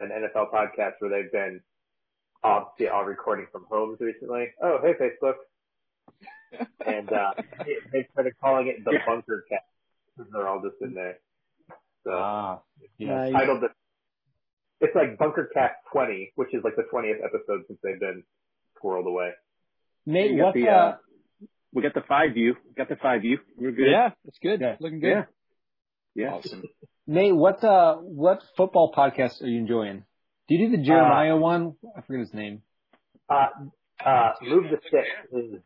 an NFL podcast where they've been all recording from homes recently. Oh, hey, Facebook. And they started calling it the Bunker Cast because they're all just in there. So it's titled it's like Bunker Cast 20, which is like the 20th episode since they've been squirreled away. Nate, what the... We got the 5U. We're good. Yeah, it's good. Yeah. Looking good. Yeah. Awesome. Nate, what football podcasts are you enjoying? Do you do the Jeremiah one? I forget his name. Move the Stick is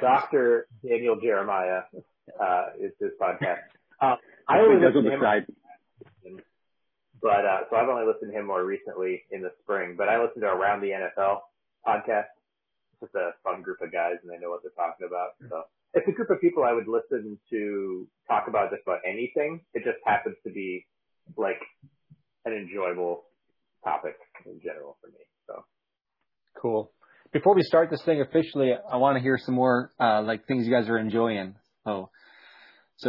Dr. Daniel Jeremiah is his podcast. I only listen to him, but so I've only listened to him more recently in the spring. But I listen to Around the NFL podcast. It's just a fun group of guys, and they know what they're talking about. So it's a group of people I would listen to talk about just about anything. It just happens to be like an enjoyable topic in general for me. So cool. Before we start this thing officially, I want to hear some more like things you guys are enjoying. So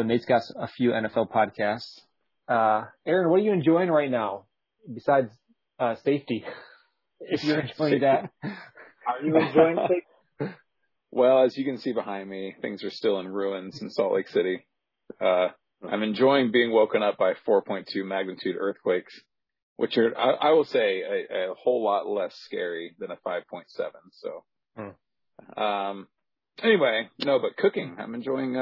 Nate's got a few NFL podcasts. Aaron, what are you enjoying right now besides safety? If you're enjoying that. Are you enjoying things? Well, as you can see behind me, things are still in ruins in Salt Lake City. I'm enjoying being woken up by 4.2 magnitude earthquakes, which are, I will say, a whole lot less scary than a 5.7. So, anyway, no, but cooking. I'm enjoying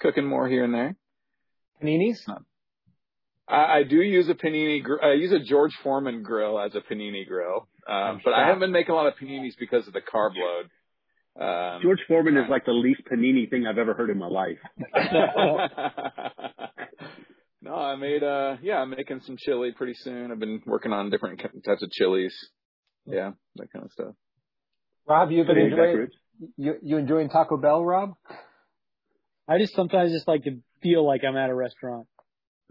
cooking more here and there. Paninis? I do use a panini grill. I use a George Foreman grill as a panini grill. But I haven't been making a lot of paninis because of the carb load. George Foreman is like the least panini thing I've ever heard in my life. No, I made, I'm making some chili pretty soon. I've been working on different types of chilies. Yeah, that kind of stuff. Rob, you've been enjoying, you enjoying Taco Bell, Rob? I just sometimes just like to feel like I'm at a restaurant.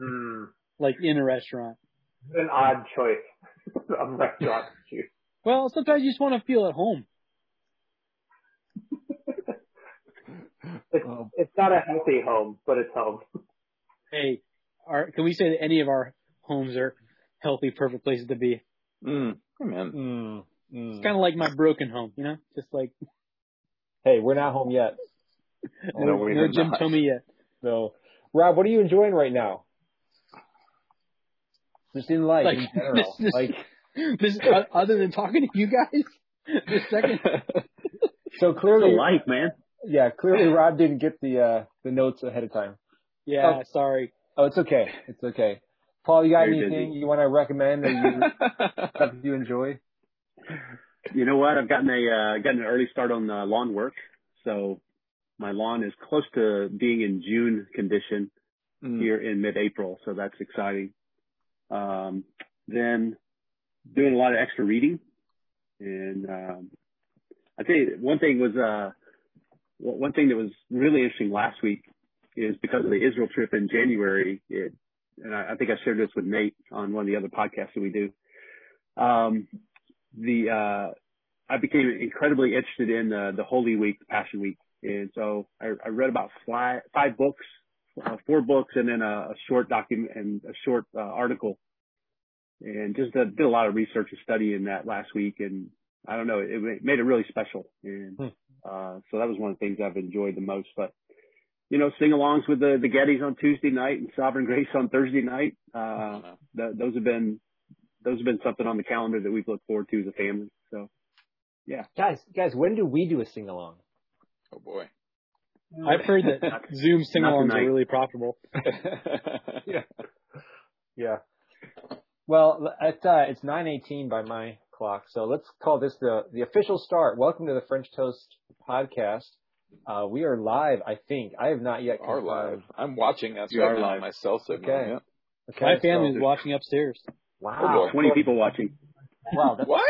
Mm. Like in a restaurant. An odd choice. I'm not sure. Well, sometimes you just want to feel at home. It's not a healthy home, but it's home. Hey, can we say that any of our homes are healthy, perfect places to be? Mm. Hey, man. Mm. Mm. It's kind of like my broken home, you know? Just like... Hey, we're not home yet. No Jim Tomey yet. No. Rob, what are you enjoying right now? Just in life, in general. Other than talking to you guys, this second. So clearly, life, man. Yeah, clearly Rob didn't get the notes ahead of time. Yeah, sorry. Oh, it's okay. Paul, you got anything you want to recommend or stuff you enjoy? You know what? I've gotten an early start on lawn work, so my lawn is close to being in June condition here in mid-April, so that's exciting. Then doing a lot of extra reading. And, I tell you, one thing that was really interesting last week is because of the Israel trip in January, and I think I shared this with Nate on one of the other podcasts that we do. I became incredibly interested in the Holy Week, the Passion Week. And so I read about five books. 4 books and then a short document and a short article, and just did a lot of research and study in that last week. And I don't know, it made it really special. And so that was one of the things I've enjoyed the most. But sing-alongs with the Gettys on Tuesday night and Sovereign Grace on Thursday night. Those have been something on the calendar that we've looked forward to as a family. So yeah, guys, when do we do a sing-along? Oh boy. I've heard that Zoom sing-alongs are really profitable. Yeah. Well, it's 9:18 by my clock, so let's call this the official start. Welcome to the French Toast podcast. We are live, I think. I have not yet confirmed. Are live. I'm watching us. You are live. Myself. Okay. Yeah. Okay. My family is watching upstairs. Wow. 20 people watching. Wow. What?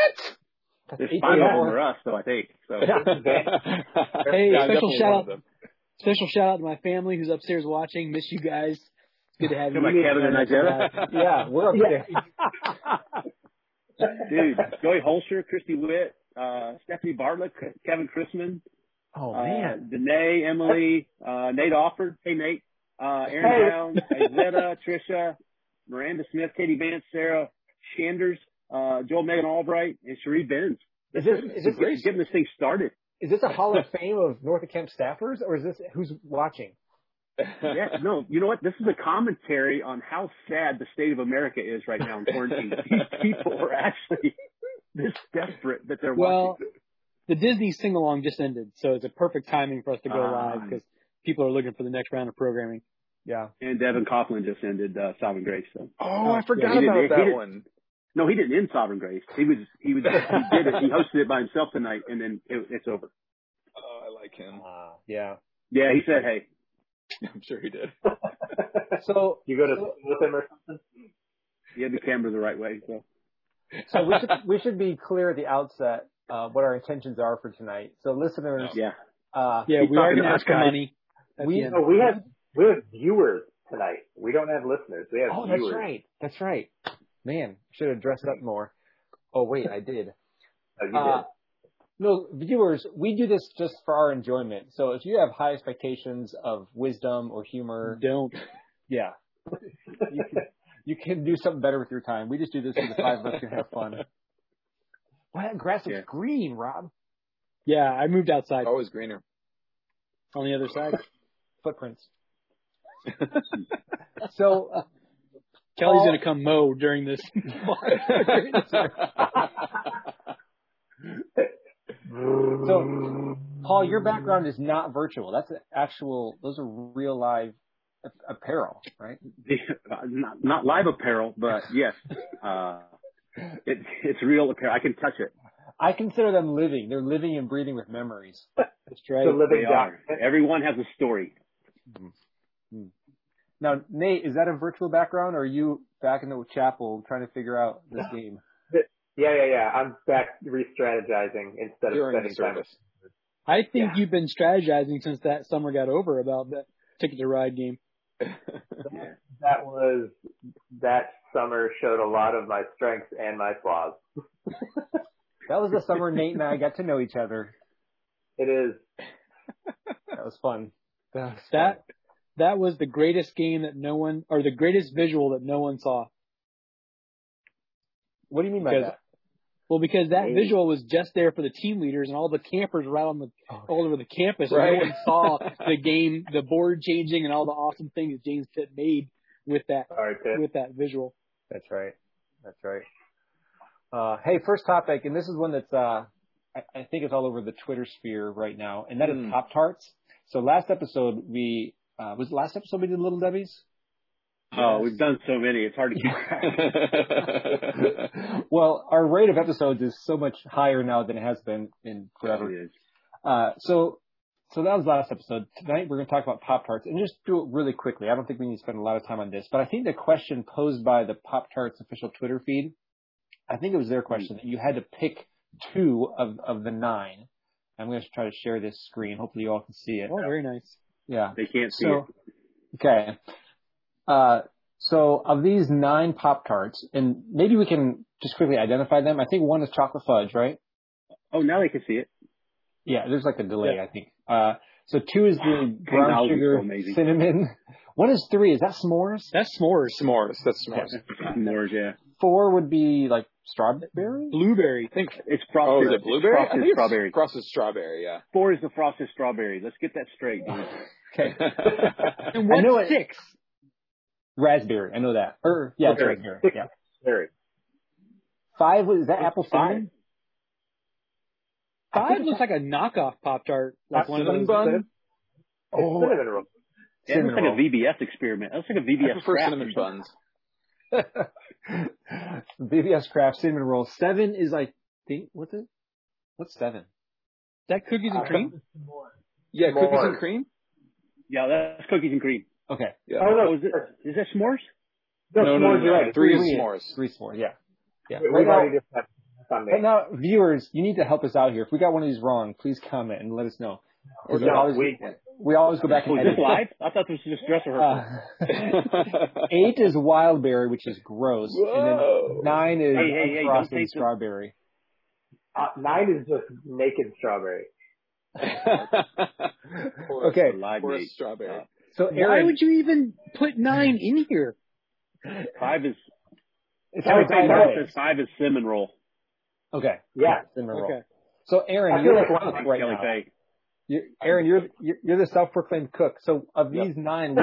There's 5 over us, though, I think. So. Hey, special shout out to my family who's upstairs watching. Miss you guys. It's good to have you. My Kevin and Nigeria. Yeah, we're up there. Dude, Joey Holscher, Christy Witt, Stephanie Bartlett, Kevin Chrisman. Oh, man. Danae, Emily, Nate Offord. Hey, Nate. Aaron Brown, Izetta, Trisha, Miranda Smith, Katie Vance, Sarah Sanders, Joel Megan Albright, and Cherie Benz. Is this great, getting this thing started? Is this a Hall of Fame of North of Kemp staffers, or is this who's watching? Yeah, no, you know what? This is a commentary on how sad the state of America is right now in quarantine. These people are actually this desperate that they're watching. The Disney sing-along just ended, so it's a perfect timing for us to go live because people are looking for the next round of programming. Yeah. And Devin Coughlin just ended Sovereign Grace. So. Oh, I forgot about that one. No, he didn't end Sovereign Grace. He did it. He hosted it by himself tonight, and then it's over. Oh, I like him. Yeah. Yeah, he said, hey. I'm sure he did. So you go to with him or something? He had the camera the right way. So we should be clear at the outset what our intentions are for tonight. So listeners, we are going to ask for money. We have viewers tonight. We don't have listeners. We have viewers. That's right. Man, should have dressed up more. Oh wait, I did. Oh, you did. No, viewers, we do this just for our enjoyment. So if you have high expectations of wisdom or humor, don't. Yeah. you can do something better with your time. We just do this for the 5 of us to have fun. Well, that grass looks green, Rob. Yeah, I moved outside. Always greener. On the other side, footprints. So Kelly's going to come mow during this. So, Paul, your background is not virtual. That's those are real live apparel, right? Not live apparel, but yes. It's real apparel. I can touch it. I consider them living. They're living and breathing with memories. That's right. Everyone has a story. Mm-hmm. Now, Nate, is that a virtual background, or are you back in the chapel trying to figure out this game? Yeah. I'm back re-strategizing instead of spending time. I think you've been strategizing since that summer got over about that Ticket to Ride game. That summer showed a lot of my strengths and my flaws. That was the summer Nate and I got to know each other. It is. That was fun. That was the greatest game or the greatest visual that no one saw. What do you mean by that? Well, because that visual was just there for the team leaders, and all the campers were out all over the campus, right? And no one saw the game, the board changing, and all the awesome things James Pitt made with that with that visual. That's right. Hey, first topic, and this is one that's I think it's all over the Twitter sphere right now, and that is Pop-Tarts. So last episode we did Little Debbie's. Oh, we've done so many, it's hard to keep track. Well, our rate of episodes is so much higher now than it has been in forever. It is. So that was the last episode. Tonight we're going to talk about Pop-Tarts, and just do it really quickly. I don't think we need to spend a lot of time on this, but I think the question posed by the Pop-Tarts official Twitter feed, I think it was their question, that you had to pick 2 of the 9. I'm going to try to share this screen. Hopefully you all can see it. Oh, very nice. Yeah. They can't see it. Okay. So of these 9 Pop-Tarts, and maybe we can just quickly identify them. I think one is chocolate fudge, right? Oh, now they can see it. Yeah, there's like a delay, I think. So 2 is the brown sugar cinnamon. What is 3? Is that s'mores? That's s'mores. That's s'mores. Yeah. S'mores, yeah. 4 would be like strawberry? Blueberry. I think it's frosted. Oh, is it blueberry? I think it's strawberry. Frosted strawberry, yeah. 4 is the frosted strawberry. Let's get that straight. Okay. And what's 6? Raspberry, I know that. It's raspberry. Yeah. Berry. 5 was that apple cinnamon? 5 looks like a knockoff Pop-Tart, like one of those bun. Oh, cinnamon roll. Yeah, it looks like a VBS experiment. It looks like a VBS craft. Cinnamon buns. VBS craft cinnamon roll. 7 is what's 7? Is that cookies and cream? Yeah, more. Cookies and cream. Yeah, that's cookies and cream. Okay. Yeah. Oh, no. Is that s'mores? No. You're right. 3 is s'mores. 3 s'mores, yeah. Right now, viewers, you need to help us out here. If we got one of these wrong, please comment and let us know. We always go back and edit. Is this live? I thought this was just dress rehearsal. 8 is wild berry, which is gross. Whoa. And then 9 is frosted strawberry. 9 is just naked strawberry. Okay. Strawberry. So Aaron, why would you even put 9 in here? Five is it's how five is cinnamon roll. Okay. Yeah. Cinnamon roll. Okay. So Aaron, you're like cook right now. Aaron, you're the self-proclaimed cook. So of these nine,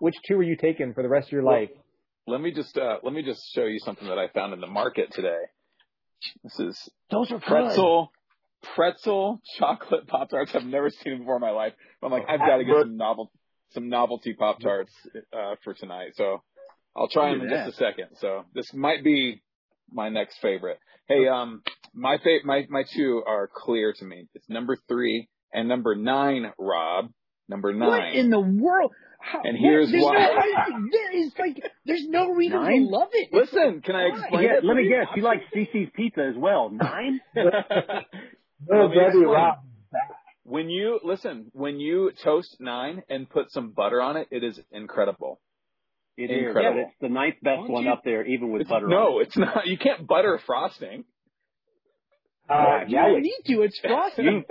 which two are you taking for the rest of your life? Let me just show you something that I found in the market today. This is pretzel chocolate Pop-Tarts I've never seen before in my life. I'm like, I've got to get some novelty Pop-Tarts for tonight. So I'll try them in just a second. So this might be my next favorite. Hey, my two are clear to me. It's number 3 and number 9, Rob. Number 9. What in the world? There's no reason to love it. Listen, can I explain it? Let me guess. You like Cece's pizza as well. 9? When you toast 9 and put some butter on it, it is incredible. It is. Incredible. Yeah, it's the 9th best one up there, even with butter on it. No, it's not. You can't butter frosting. You need to. It's frosting.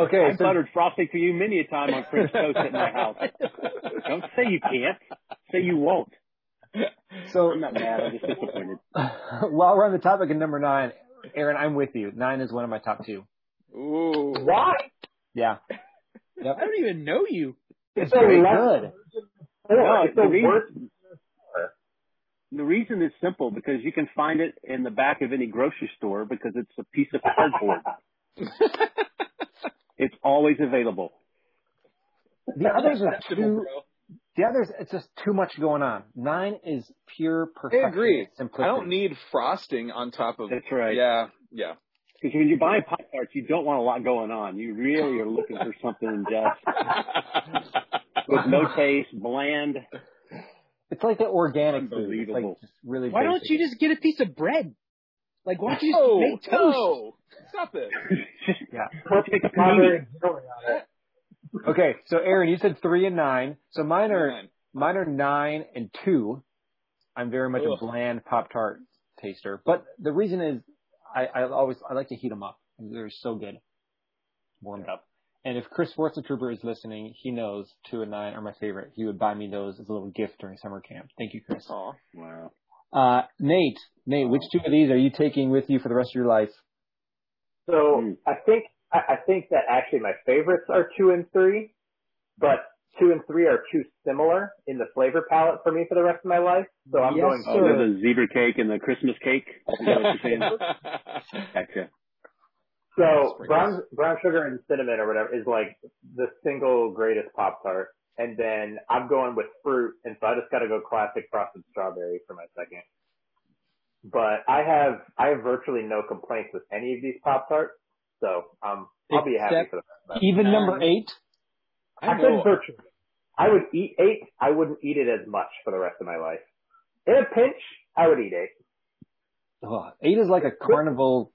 Okay, I've buttered frosting for you many a time on French toast at my house. Don't say you can't. Say you won't. So I'm not mad. I'm just disappointed. While we're on the topic of number 9, Aaron, I'm with you. 9 is one of my top 2. Ooh. Why? Yeah. Yep. I don't even know you. It's very good. No, it's the reason is simple, because you can find it in the back of any grocery store because it's a piece of cardboard. It's always available. The others are it's just too much going on. 9 is pure perfection. I agree. Simplicity. I don't need frosting on top of. That's right. Yeah. Because when you buy Pop-Tarts, you don't want a lot going on. You really are looking for something just with no taste, bland. It's like the organic food. It's like just really. Why don't you just get a piece of bread? Like, why don't you just make toast? No. Stop it. Perfect on it. Okay, so Aaron, you said 3 and 9. So mine are 9 and 2. I'm very much a bland Pop-Tart taster, but the reason is I like to heat them up. They're so good, warmed up. And if Chris Wurzeltruber is listening, he knows 2 and 9 are my favorite. He would buy me those as a little gift during summer camp. Thank you, Chris. Oh, wow. Nate, which 2 of these are you taking with you for the rest of your life? So I think that actually my favorites are 2 and 3, but 2 and 3 are too similar in the flavor palette for me for the rest of my life. So I'm going to the zebra cake and the Christmas cake. Is that what you're saying? Gotcha. So brown sugar and cinnamon or whatever is like the single greatest Pop-Tart. And then I'm going with fruit, and so I just got to go classic frosted strawberry for my second. But I have virtually no complaints with any of these Pop-Tarts, so I'll be happy for the rest of that. Even number 8? I would eat 8. I wouldn't eat it as much for the rest of my life. In a pinch, I would eat 8. Oh, 8 is like a carnival.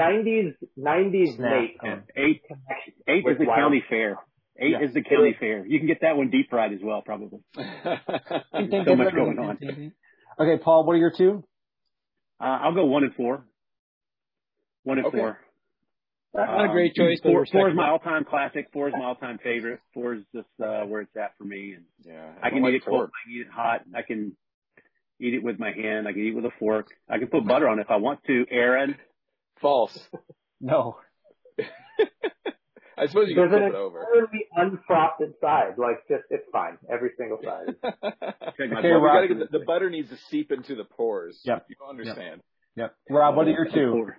90s Nate. 8 is the county fair. 8 is the county fair. You can get that one deep fried as well, probably. There's so much going on. Okay, Paul, what are your 2? I'll go 1 and 4. 1 and 4. That's not a great choice. 4 is my all-time classic. 4 is my all-time favorite. 4 is just where it's at for me. And I can eat it cold. I can eat it hot. I can eat it with my hand. I can eat it with a fork. I can put butter on it if I want to. Aaron? False. No. I suppose you can flip it over. There's an unfrosted side. Like, just, it's fine. Every single side. Okay, Rob, the butter needs to seep into the pores. Yep. You understand. Yep. Rob, what are your 2?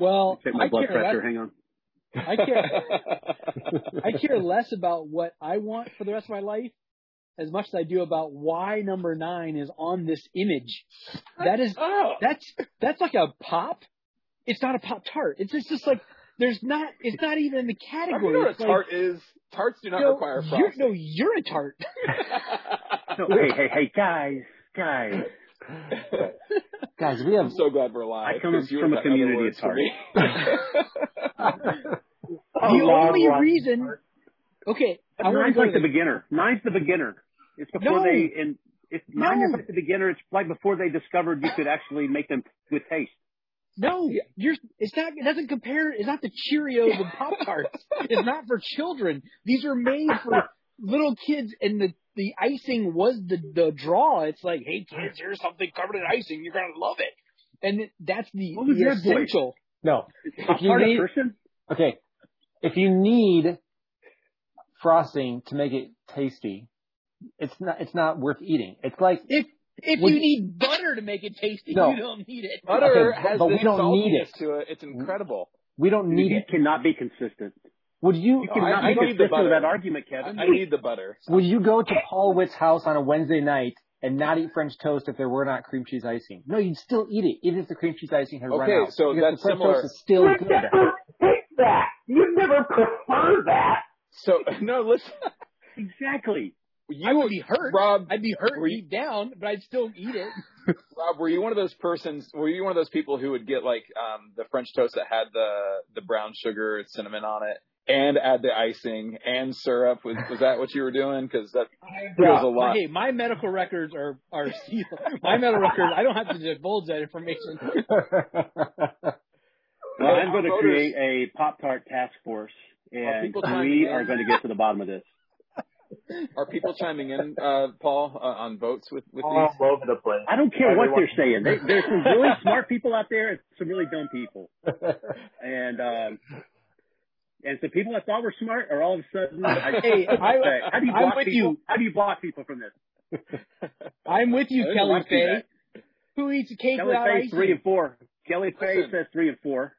Well, check my blood pressure. Hang on. I care less about what I want for the rest of my life as much as I do about why number 9 is on this image. That's like a pop. It's not a Pop-Tart. It's just like. It's not even in the category. I know what a tart is. Tarts do not require frosting. You're a tart. Hey, guys. Guys, I'm so glad we're alive. I come from a community of tarts. Nine's like the beginner. Nine's the beginner. It's before nine is like the beginner. It's like before they discovered you could actually make them with taste. No, it's not. It doesn't compare. It's not the Cheerios and Pop-Tarts. It's not for children. These are made for little kids in the the icing was the draw. It's like, hey, kids, here's something covered in icing. You're going to love it. And that's the essential. No. If you need, okay. If you need frosting to make it tasty, it's not worth eating. It's like if you need butter to make it tasty, no. You don't need it. Butter has this saltiness to it. It's incredible. We don't need it. It cannot be consistent. Would you? You cannot be consistent with that argument, Kevin. I need the butter. Would you go to Paul Witt's house on a Wednesday night and not eat French toast if there were not cream cheese icing? No, you'd still eat it, even if the cream cheese icing had run out. Okay, so that's similar. Toast is still good. You never prefer that. So no, listen. Exactly. I would be hurt, Rob. I'd be hurt deep down, but I'd still eat it. Rob, were you one of those persons? Were you one of those people who would get like the French toast that had the brown sugar and cinnamon on it, and add the icing and syrup? Was that what you were doing? Because that was a lot. Okay, my medical records are sealed. My medical records. I don't have to divulge that information. Well, I'm going to create a Pop-Tart task force, and we are going to get to the bottom of this. Are people chiming in, Paul, on votes with these? All over the place. I don't care what they're saying. There's some really smart people out there and some really dumb people. And so people that thought were smart are all of a sudden, how do you block people from this? I'm with you, Kelly Faye. Who eats a cake without icing? Kelly Faye, 3 and 4. Kelly Faye says 3 and 4.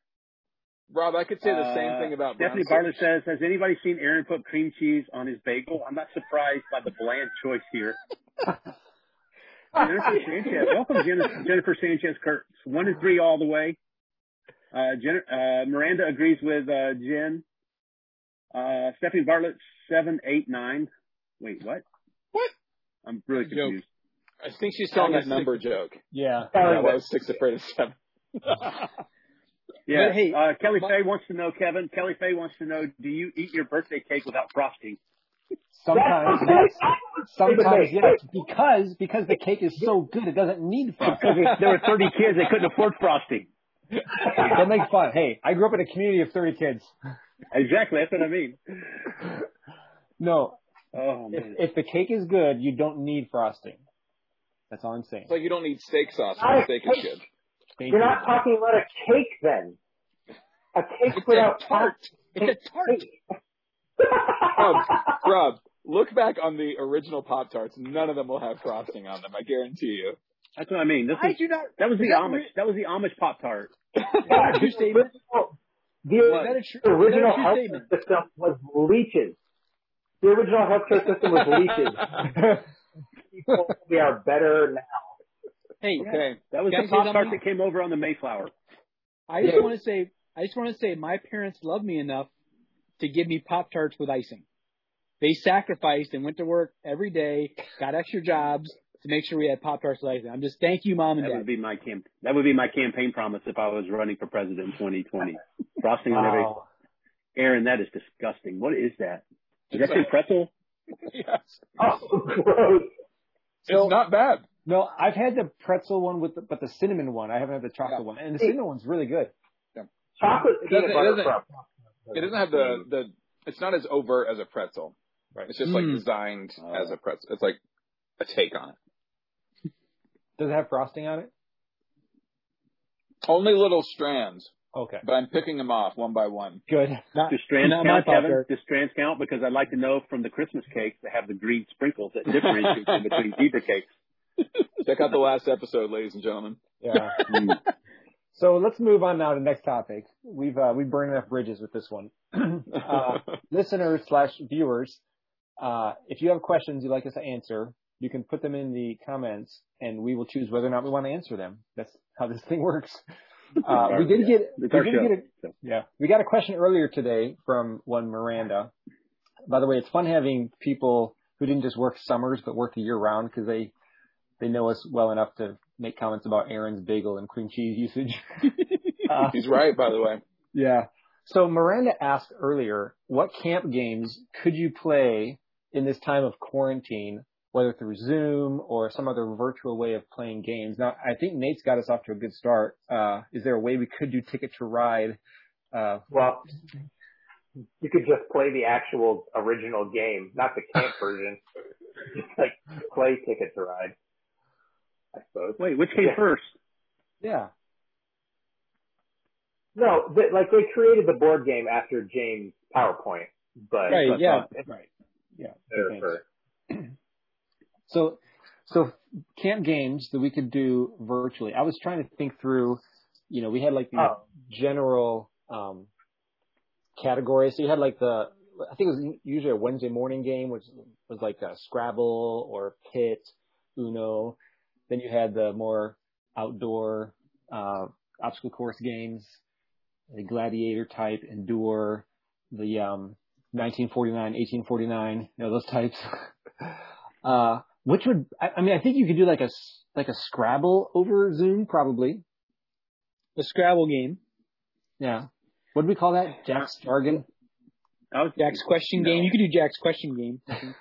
Rob, I could say the same thing about Stephanie Bartlett says, has anybody seen Aaron put cream cheese on his bagel? I'm not surprised by the bland choice here. Jennifer Sanchez. Welcome, Jennifer Sanchez Kurtz. 1 and 3 all the way. Miranda agrees with Jen. Stephanie Bartlett, 7, 8, 9. Wait, what? What? I'm really confused. I think she's telling that number joke. Yeah. I was 6 afraid of 7. Yeah. Hey, Kelly Faye wants to know, Kevin. Kelly Faye wants to know, do you eat your birthday cake without frosting? Sometimes, yes. Sometimes, yes. Because the cake is so good, it doesn't need frosting. Because there were 30 kids, they couldn't afford frosting. That makes fun. Hey, I grew up in a community of 30 kids. Exactly. That's what I mean. No. Oh, man. If the cake is good, you don't need frosting. That's all I'm saying. It's like you don't need steak sauce when steak is good. You're not talking about a cake, then. A cake it's without a tart. It's a tart. Rob, look back on the original Pop-Tarts. None of them will have frosting on them. I guarantee you. That's what I mean. That was the Amish. That was the Amish Pop-Tart. The original healthcare system was leeches. The original healthcare system was leeches. People, we are better now. Hey, okay. That was the Pop-Tart that came over on the Mayflower. I just want to say my parents loved me enough to give me Pop-Tarts with icing. They sacrificed and went to work every day, got extra jobs to make sure we had Pop-Tarts with icing. I'm just thank you, Mom and Dad. That would be my campaign promise if I was running for president in 2020. Frosting on every. Aaron, that is disgusting. What is that? Is that your pretzel? Yes. Oh, gross. It's not bad. No, I've had the pretzel one, but the cinnamon one. I haven't had the chocolate one. And the cinnamon one's really good. Yeah. Chocolate peanut butter pretzel. It doesn't have the – it's not as overt as a pretzel. Right. It's just, like, designed as a pretzel. It's, like, a take on it. Does it have frosting on it? Only little strands. Okay. But I'm picking them off one by one. Good. Do strands count? Because I'd like to know from the Christmas cakes that have the green sprinkles that differentiate between either cakes. Check out the last episode, ladies and gentlemen. Yeah. So let's move on now to the next topic. We've burned enough bridges with this one. Listeners/viewers, if you have questions you'd like us to answer, you can put them in the comments, and we will choose whether or not we want to answer them. That's how this thing works. We got a question earlier today from one Miranda. By the way, it's fun having people who didn't just work summers but work year round because they know us well enough to make comments about Aaron's bagel and cream cheese usage. He's right, by the way. Yeah. So Miranda asked earlier, what camp games could you play in this time of quarantine, whether through Zoom or some other virtual way of playing games? Now, I think Nate's got us off to a good start. Is there a way we could do Ticket to Ride? Well, you could just play the actual original game, not the camp version. Like, play Ticket to Ride, I suppose. Wait, which came first? Yeah. No, but, like, they created the board game after James' PowerPoint. But right, yeah. Right. Yeah. So camp games that we could do virtually. I was trying to think through, you know, we had like the general categories. So you had like the, I think it was usually a Wednesday morning game, which was like a Scrabble or Pit, Uno. Then you had the more outdoor obstacle course games, the gladiator type, endure, the 1949, 1849, you know, those types. I think you could do like a Scrabble over Zoom, probably. The Scrabble game. Yeah. What do we call that? Jack's jargon? Oh, Jack's question game. You could do Jack's question game. I'm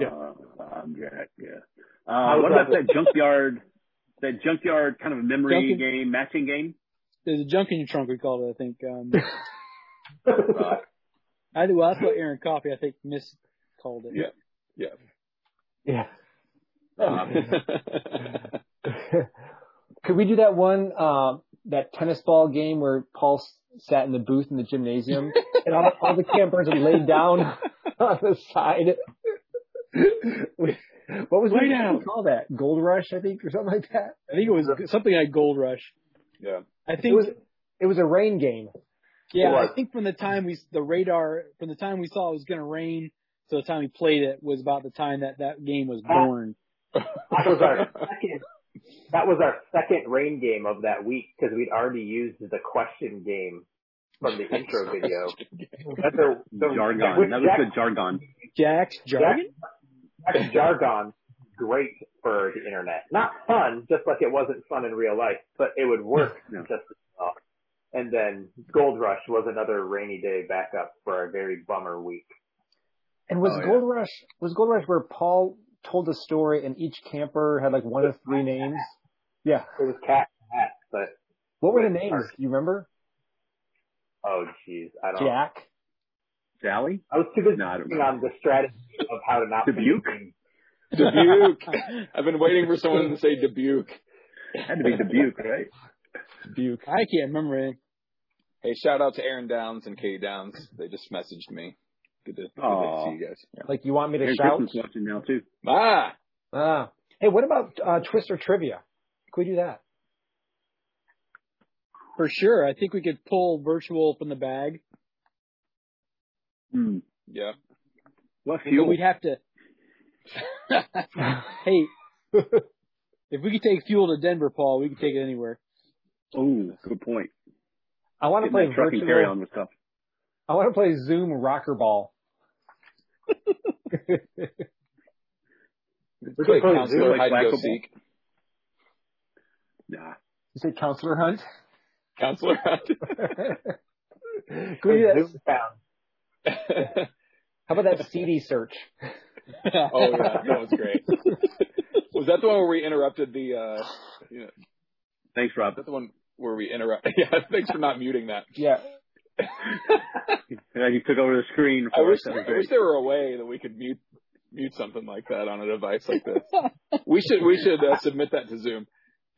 Jack, yeah. What about that junkyard kind of memory game, matching game? There's a junk in your trunk, we called it, I think. That's what Aaron Coffey, I think, miscalled it. Yeah. Could we do that one, that tennis ball game where Paul sat in the booth in the gymnasium and all the campers were laid down on the side? What did you call that? Gold Rush, I think, or something like that? I think it was something like Gold Rush. Yeah. I think it was a rain game. Yeah, I think from the time we saw it was going to rain to the time we played it was about the time that game was born. That was our second rain game of that week because we'd already used the question game from the intro video. That's the jargon. That was the jargon. Jack's jargon? Jack's jargon. Great for the internet. Not fun, just like it wasn't fun in real life, but it would work just as well. And then Gold Rush was another rainy day backup for a very bummer week. And was Gold Rush where Paul told a story and each camper had like one of three names? Yeah. It was Cat and Hat, but what were the names? Do you remember? Oh geez, I don't know. Jack? Sally? I was too busy on the strategy of how to not Dubuque. Dubuque. I've been waiting for someone to say Dubuque. It had to be Dubuque, right? Dubuque. I can't remember it. Hey, shout out to Aaron Downs and Katie Downs. They just messaged me. Good to see you guys. Yeah. Like, you want me to shout? Now too. Ah. Hey, what about Twister Trivia? Could we do that? For sure. I think we could pull virtual from the bag. Mm. Yeah. What fuel? We'd have to. Hey, if we could take fuel to Denver, Paul, we could take it anywhere. Oh, good point. I want to play virtual. Carry on with stuff. I want to play Zoom Rocker Ball. Play Counselor Hide and Go Seek. Nah. You say Counselor Hunt? Counselor Hunt. How about that CD search? Oh, yeah. That was great. Was that the one where we interrupted the... You know, thanks, Rob. That's the one where we interrupted... Yeah, thanks for not muting that. Yeah. Yeah, you took over the screen. I wish there were a way that we could mute something like that on a device like this. We should submit that to Zoom.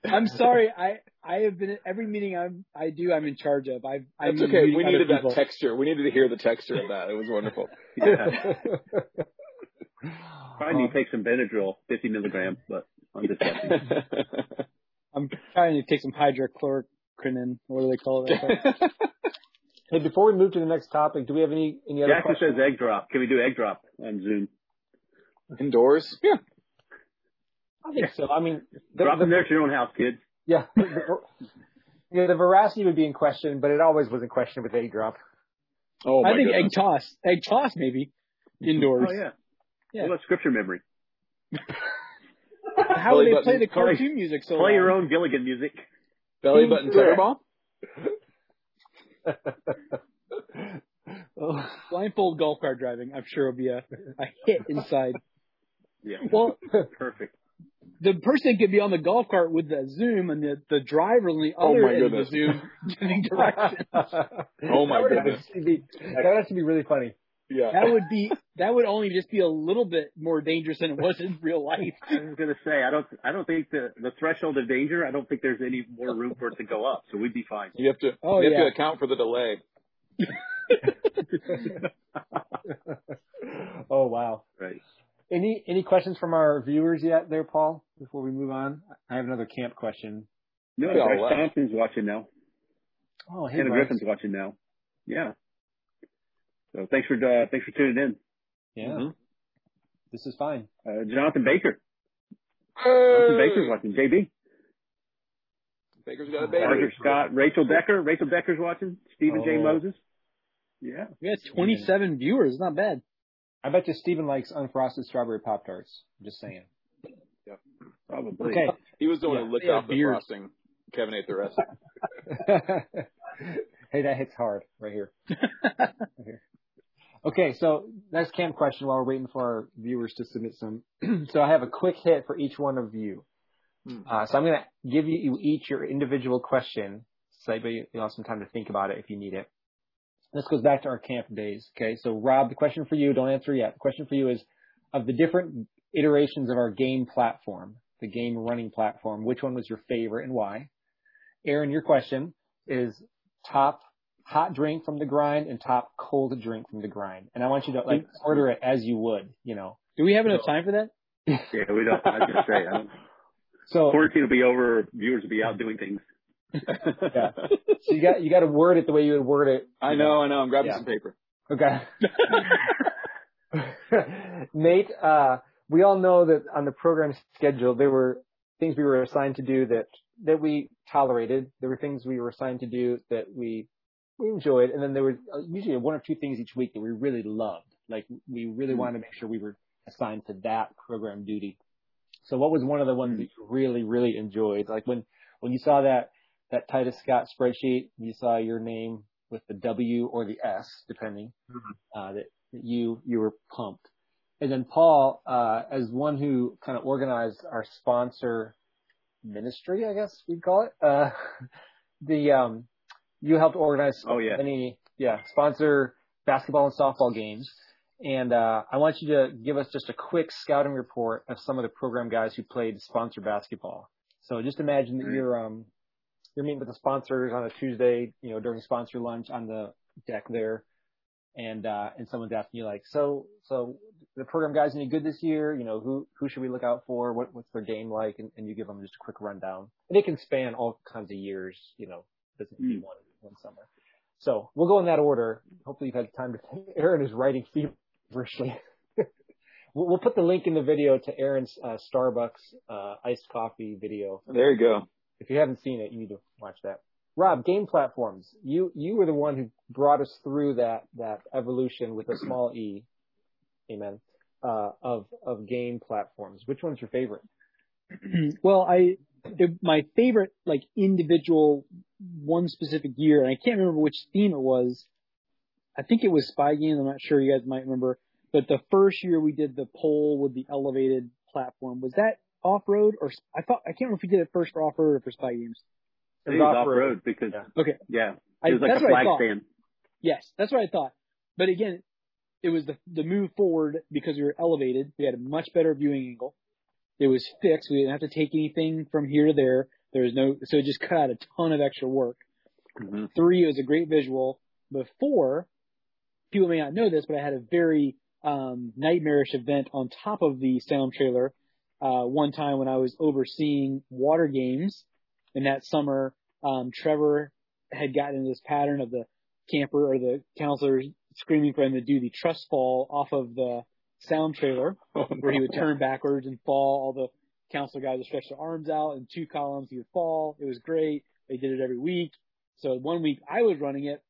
I'm sorry. I have been at every meeting I'm in charge of. That's okay. We needed that texture. We needed to hear the texture of that. It was wonderful. Yeah. Probably need to take some Benadryl, 50 milligrams, but I'm just kidding. I'm trying to take some hydrochloroquine. What do they call it? Hey, before we move to the next topic, do we have any other questions? Jackson says egg drop. Can we do egg drop on Zoom? Indoors? Yeah. I think so. I mean... Drop them there to your own house, kids. Yeah. Yeah, the veracity would be in question, but it always was in question with egg drop. Oh, I think goodness. Egg toss. Egg toss, maybe. Indoors. Oh, yeah. What about scripture memory? How would they play the cartoon music so Play your own Gilligan music. Belly button tetherball? Blindfold golf cart driving, I'm sure, will be a hit inside. Yeah. Well, perfect. The person could be on the golf cart with the Zoom and the driver on the other end of the Zoom giving directions. Oh my goodness! That would actually be really funny. Yeah. That would only just be a little bit more dangerous than it was in real life. I was gonna say I don't think the threshold of danger, I don't think there's any more room for it to go up, so we'd be fine. You have to account for the delay. Oh wow. Right. Any questions from our viewers yet there, Paul, before we move on? I have another camp question. No, Bryce Thompson's watching now. Oh, hey, Hannah Bryce. Griffin's watching now. Yeah. So thanks for tuning in. Yeah. Mm-hmm. This is fine. Jonathan Baker. Jonathan Baker's watching. JB. Baker's got a baby. Roger Scott. Rachel Decker. Rachel Decker's watching. Stephen J. Moses. Yeah. We had 27 viewers. Not bad. I bet you Stephen likes unfrosted strawberry Pop-Tarts. I'm just saying. Yep. Probably. Okay. He was the one who licked off the frosting. Kevin ate the rest. Hey, that hits hard right here. Okay, so next camp question while we're waiting for our viewers to submit some. So I have a quick hit for each one of you. So I'm going to give you each your individual question so you'll have some time to think about it if you need it. This goes back to our camp days, okay? So, Rob, the question for you, don't answer yet. The question for you is, of the different iterations of our game platform, the game running platform, which one was your favorite and why? Aaron, your question is top hot drink from the grind and top cold drink from the grind. And I want you to order it as you would, you know. Do we have enough time for that? Yeah, we don't. I was going to say, quarantine will be over. Viewers will be out doing things. Yeah. So you got to word it the way you would word it. I know. I'm grabbing some paper. Okay. Nate, we all know that on the program schedule, there were things we were assigned to do that we tolerated. There were things we were assigned to do that we enjoyed. And then there were usually one or two things each week that we really loved. Like we really wanted to make sure we were assigned to that program duty. So what was one of the ones that you really, really enjoyed? Like when you saw that Titus Scott spreadsheet, you saw your name with the W or the S, depending, that you were pumped. And then Paul, as one who kind of organized our sponsor ministry, I guess we'd call it, you helped organize many sponsor basketball and softball games. And I want you to give us just a quick scouting report of some of the program guys who played sponsor basketball. So just imagine that you're meeting with the sponsors on a Tuesday, you know, during sponsor lunch on the deck there. And someone's asking you like, so the program guys any good this year? You know, who should we look out for? What's their game like? And you give them just a quick rundown, and it can span all kinds of years. You know, it doesn't be one summer. So we'll go in that order. Hopefully you've had time to think. Aaron is writing feverishly. We'll put the link in the video to Aaron's Starbucks iced coffee video. There you go. If you haven't seen it, you need to watch that. Rob, game platforms. You were the one who brought us through that evolution with a small e, amen, of game platforms. Which one's your favorite? Well, my favorite, like, individual one specific year, and I can't remember which theme it was. I think it was Spy Games. I'm not sure, you guys might remember. But the first year we did the pole with the elevated platform, was that off-road? Or I can't remember if we did it first for off-road or for Spy Games. It was off-road because, it was like a flag stand. Yes, that's what I thought. But again, it was the move forward because we were elevated. We had a much better viewing angle. It was fixed. We didn't have to take anything from here to there. So it just cut out a ton of extra work. Mm-hmm. 3, it was a great visual. But 4, people may not know this, but I had a very nightmarish event on top of the sound trailer one time when I was overseeing water games. And that summer, Trevor had gotten into this pattern of the camper or the counselor screaming for him to do the trust fall off of the sound trailer, where he would turn backwards and fall. All the counselor guys would stretch their arms out in 2 columns. He would fall. It was great. They did it every week. So one week I was running it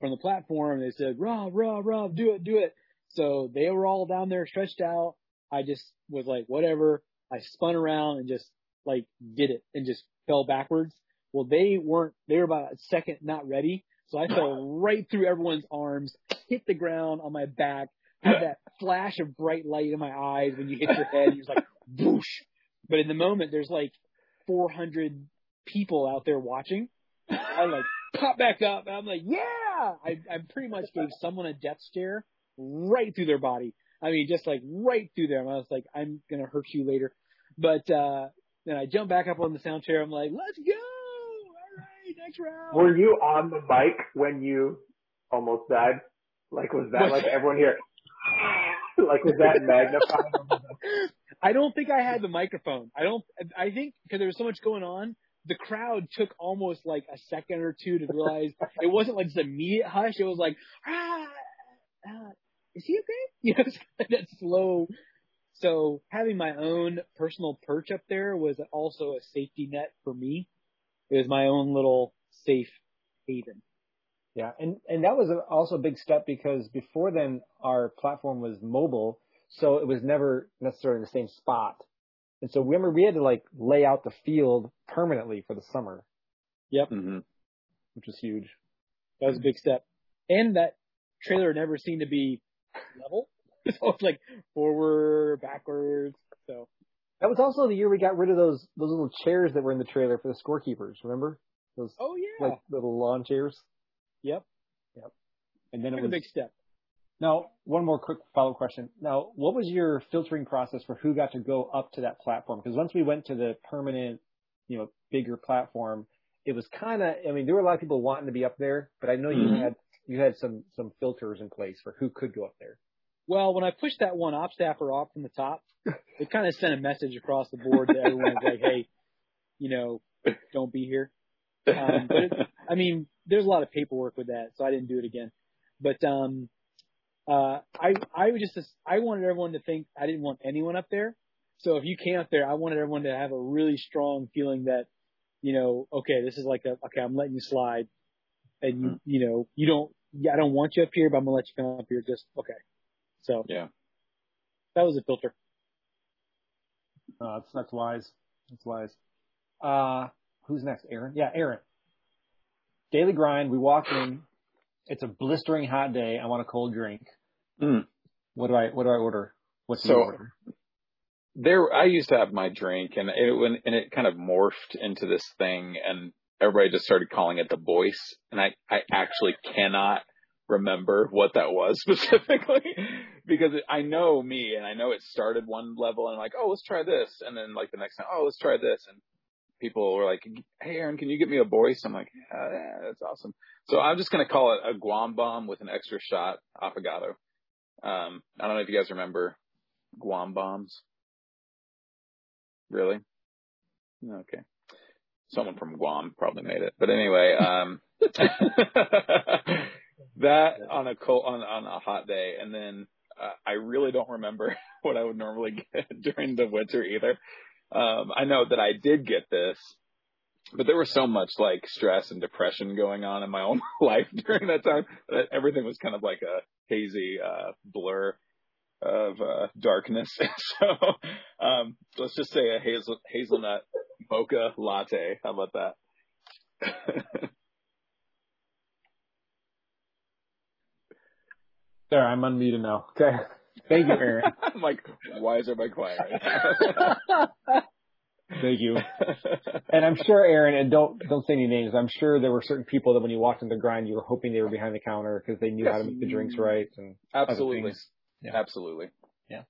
from the platform. They said, Rob, do it. So they were all down there stretched out. I just was like, whatever. I spun around and just like did it and just fell backwards. Well, they were about a second not ready. So I fell right through everyone's arms, hit the ground on my back, had that flash of bright light in my eyes when you hit your head. It was like, whoosh. But in the moment, there's like 400 people out there watching. I like pop back up and I'm like, yeah! I pretty much gave someone a death stare right through their body. I mean, just like right through them. I was like, I'm going to hurt you later. But then I jumped back up on the sound chair. I'm like, let's go. All right, next round. Were you on the mic when you almost died? Like, was that like everyone here? Like, was that magnified? I don't think I had the microphone. I think because there was so much going on, the crowd took almost like a second or two to realize it wasn't like just immediate hush. It was like, is he okay? You know, that slow. So having my own personal perch up there was also a safety net for me. It was my own little safe haven. Yeah, and that was also a big step because before then our platform was mobile, so it was never necessarily in the same spot. And so remember, we had to like lay out the field permanently for the summer. Yep. Mm-hmm. Which was huge. That was a big step. And that trailer never seemed to be level. So it's like forward, backwards. So that was also the year we got rid of those little chairs that were in the trailer for the scorekeepers. Remember those? Oh yeah, like little lawn chairs. Yep. Yep. And then it was a big step. Now, one more quick follow-up question. Now, what was your filtering process for who got to go up to that platform? Because once we went to the permanent, you know, bigger platform, it was kind of, I mean, there were a lot of people wanting to be up there, but I know you had some filters in place for who could go up there. Well, when I pushed that one op staffer off from the top, it kind of sent a message across the board to everyone like, hey, you know, don't be here. But it, I mean, there's a lot of paperwork with that, so I didn't do it again. But I wanted everyone to think I didn't want anyone up there. So if you came up there, I wanted everyone to have a really strong feeling that, you know, okay, this is like okay, I'm letting you slide, and you know, I don't want you up here, but I'm gonna let you come up here. Just okay. So yeah, that was a filter. That's wise. That's wise. Who's next? Aaron? Yeah, Aaron. Daily grind. We walk in. It's a blistering hot day. I want a cold drink. Mm. What do I order? What's your order? There, I used to have my drink, and it kind of morphed into this thing, and everybody just started calling it the Boyce, and I actually cannot remember what that was specifically because I know me, and I know it started one level, and I'm like, oh, let's try this, and then like the next time, oh, let's try this, and people were like, hey, Aaron, can you get me a Boyce? I'm like, yeah, that's awesome. So I'm just going to call it a Guam Bomb with an extra shot affogato. I don't know if you guys remember Guam Bombs. Really? Okay. Someone from Guam probably made it. But anyway, that on a hot day. And then I really don't remember what I would normally get during the winter either. I know that I did get this, but there was so much like stress and depression going on in my own life during that time that everything was kind of like a hazy blur of darkness. So let's just say a hazelnut mocha latte. How about that? There, I'm unmuted now. Okay. Thank you, Aaron. I'm like, why is everybody quiet right now? Thank you. And I'm sure, Aaron, and don't say any names, I'm sure there were certain people that when you walked into the grind, you were hoping they were behind the counter because they knew how to make the drinks right. And absolutely. Yeah. Absolutely. Yeah.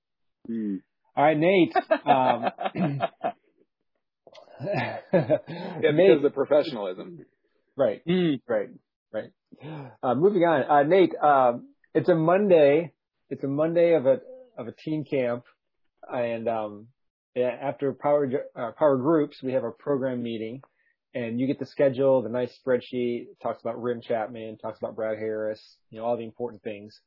Mm. All right, Nate. Yeah, because of the professionalism. Right. Mm. Right. Moving on. Nate, it's a Monday. It's a Monday of a team camp, and after power groups, we have a program meeting, and you get the schedule, the nice spreadsheet. It talks about Rim Chapman, talks about Brad Harris, you know, all the important things,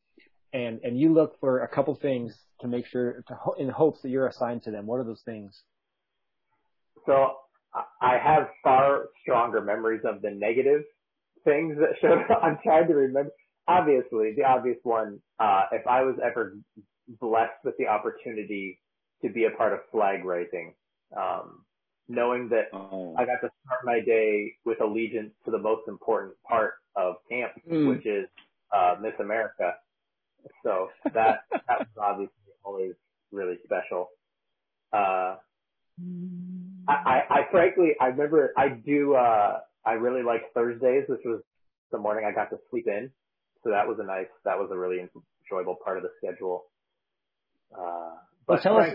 and you look for a couple things to make sure in hopes that you're assigned to them. What are those things? So I have far stronger memories of the negative things that showed up. I'm trying to remember. Obviously, the obvious one, if I was ever blessed with the opportunity to be a part of flag raising, knowing that I got to start my day with allegiance to the most important part of camp, which is Miss America. So that was obviously always really special. I frankly, I remember I really like Thursdays, which was the morning I got to sleep in. So that was a really enjoyable part of the schedule. But tell us.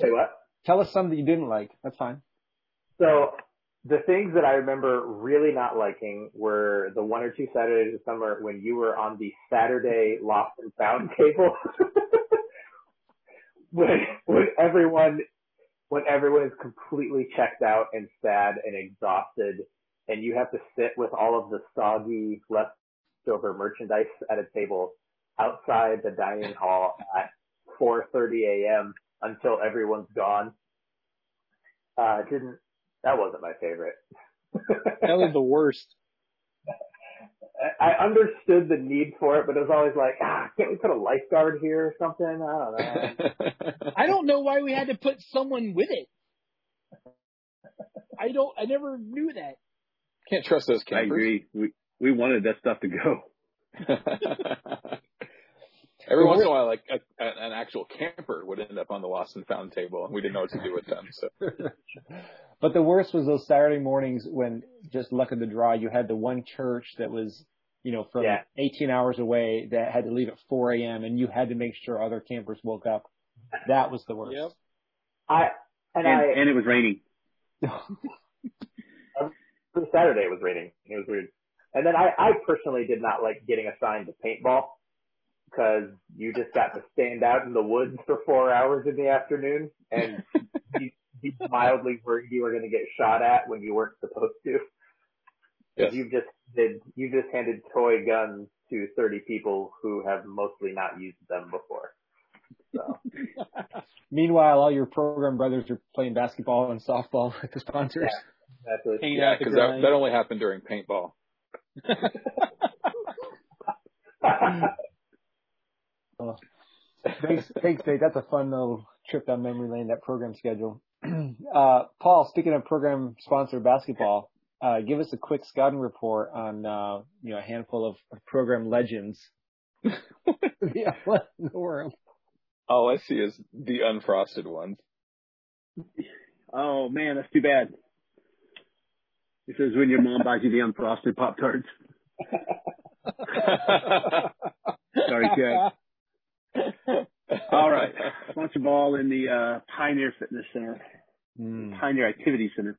Say what? Tell us some that you didn't like. That's fine. So the things that I remember really not liking were the one or two Saturdays of summer when you were on the Saturday Lost and Found table. when everyone is completely checked out and sad and exhausted, and you have to sit with all of the soggy leftover merchandise at a table outside the dining hall at 4:30 a.m. until everyone's gone. That wasn't my favorite. That was the worst. I understood the need for it, but it was always like, can't we put a lifeguard here or something? I don't know. I don't know why we had to put someone with it. I never knew that. Can't trust those campers. I agree. We wanted that stuff to go. Every once in a while, like an actual camper would end up on the Lost and Found table, and we didn't know what to do with them. So. But the worst was those Saturday mornings when, just luck of the draw, you had the one church that was, from 18 hours away that had to leave at 4 a.m. and you had to make sure other campers woke up. That was the worst. Yep. And it was raining. Saturday it was raining. It was weird. And then I personally did not like getting assigned to paintball because you just got to stand out in the woods for 4 hours in the afternoon and you mildly worried you were going to get shot at when you weren't supposed to. Yes. You just handed toy guns to 30 people who have mostly not used them before. So. Meanwhile, all your program brothers are playing basketball and softball with the sponsors. Yeah, exactly. Yeah, because that only happened during paintball. Oh. Thanks, Dave. That's a fun little trip down memory lane, that program schedule. Paul, speaking of program sponsor basketball, give us a quick scouting report on a handful of program legends. Yeah, what in the world? All I see is the unfrosted ones. Oh man, that's too bad. This is when your mom buys you the unfrosted Pop-Tarts. Sorry, Chad. All right. Launch a ball in the Pioneer Fitness Center, Pioneer Activity Center.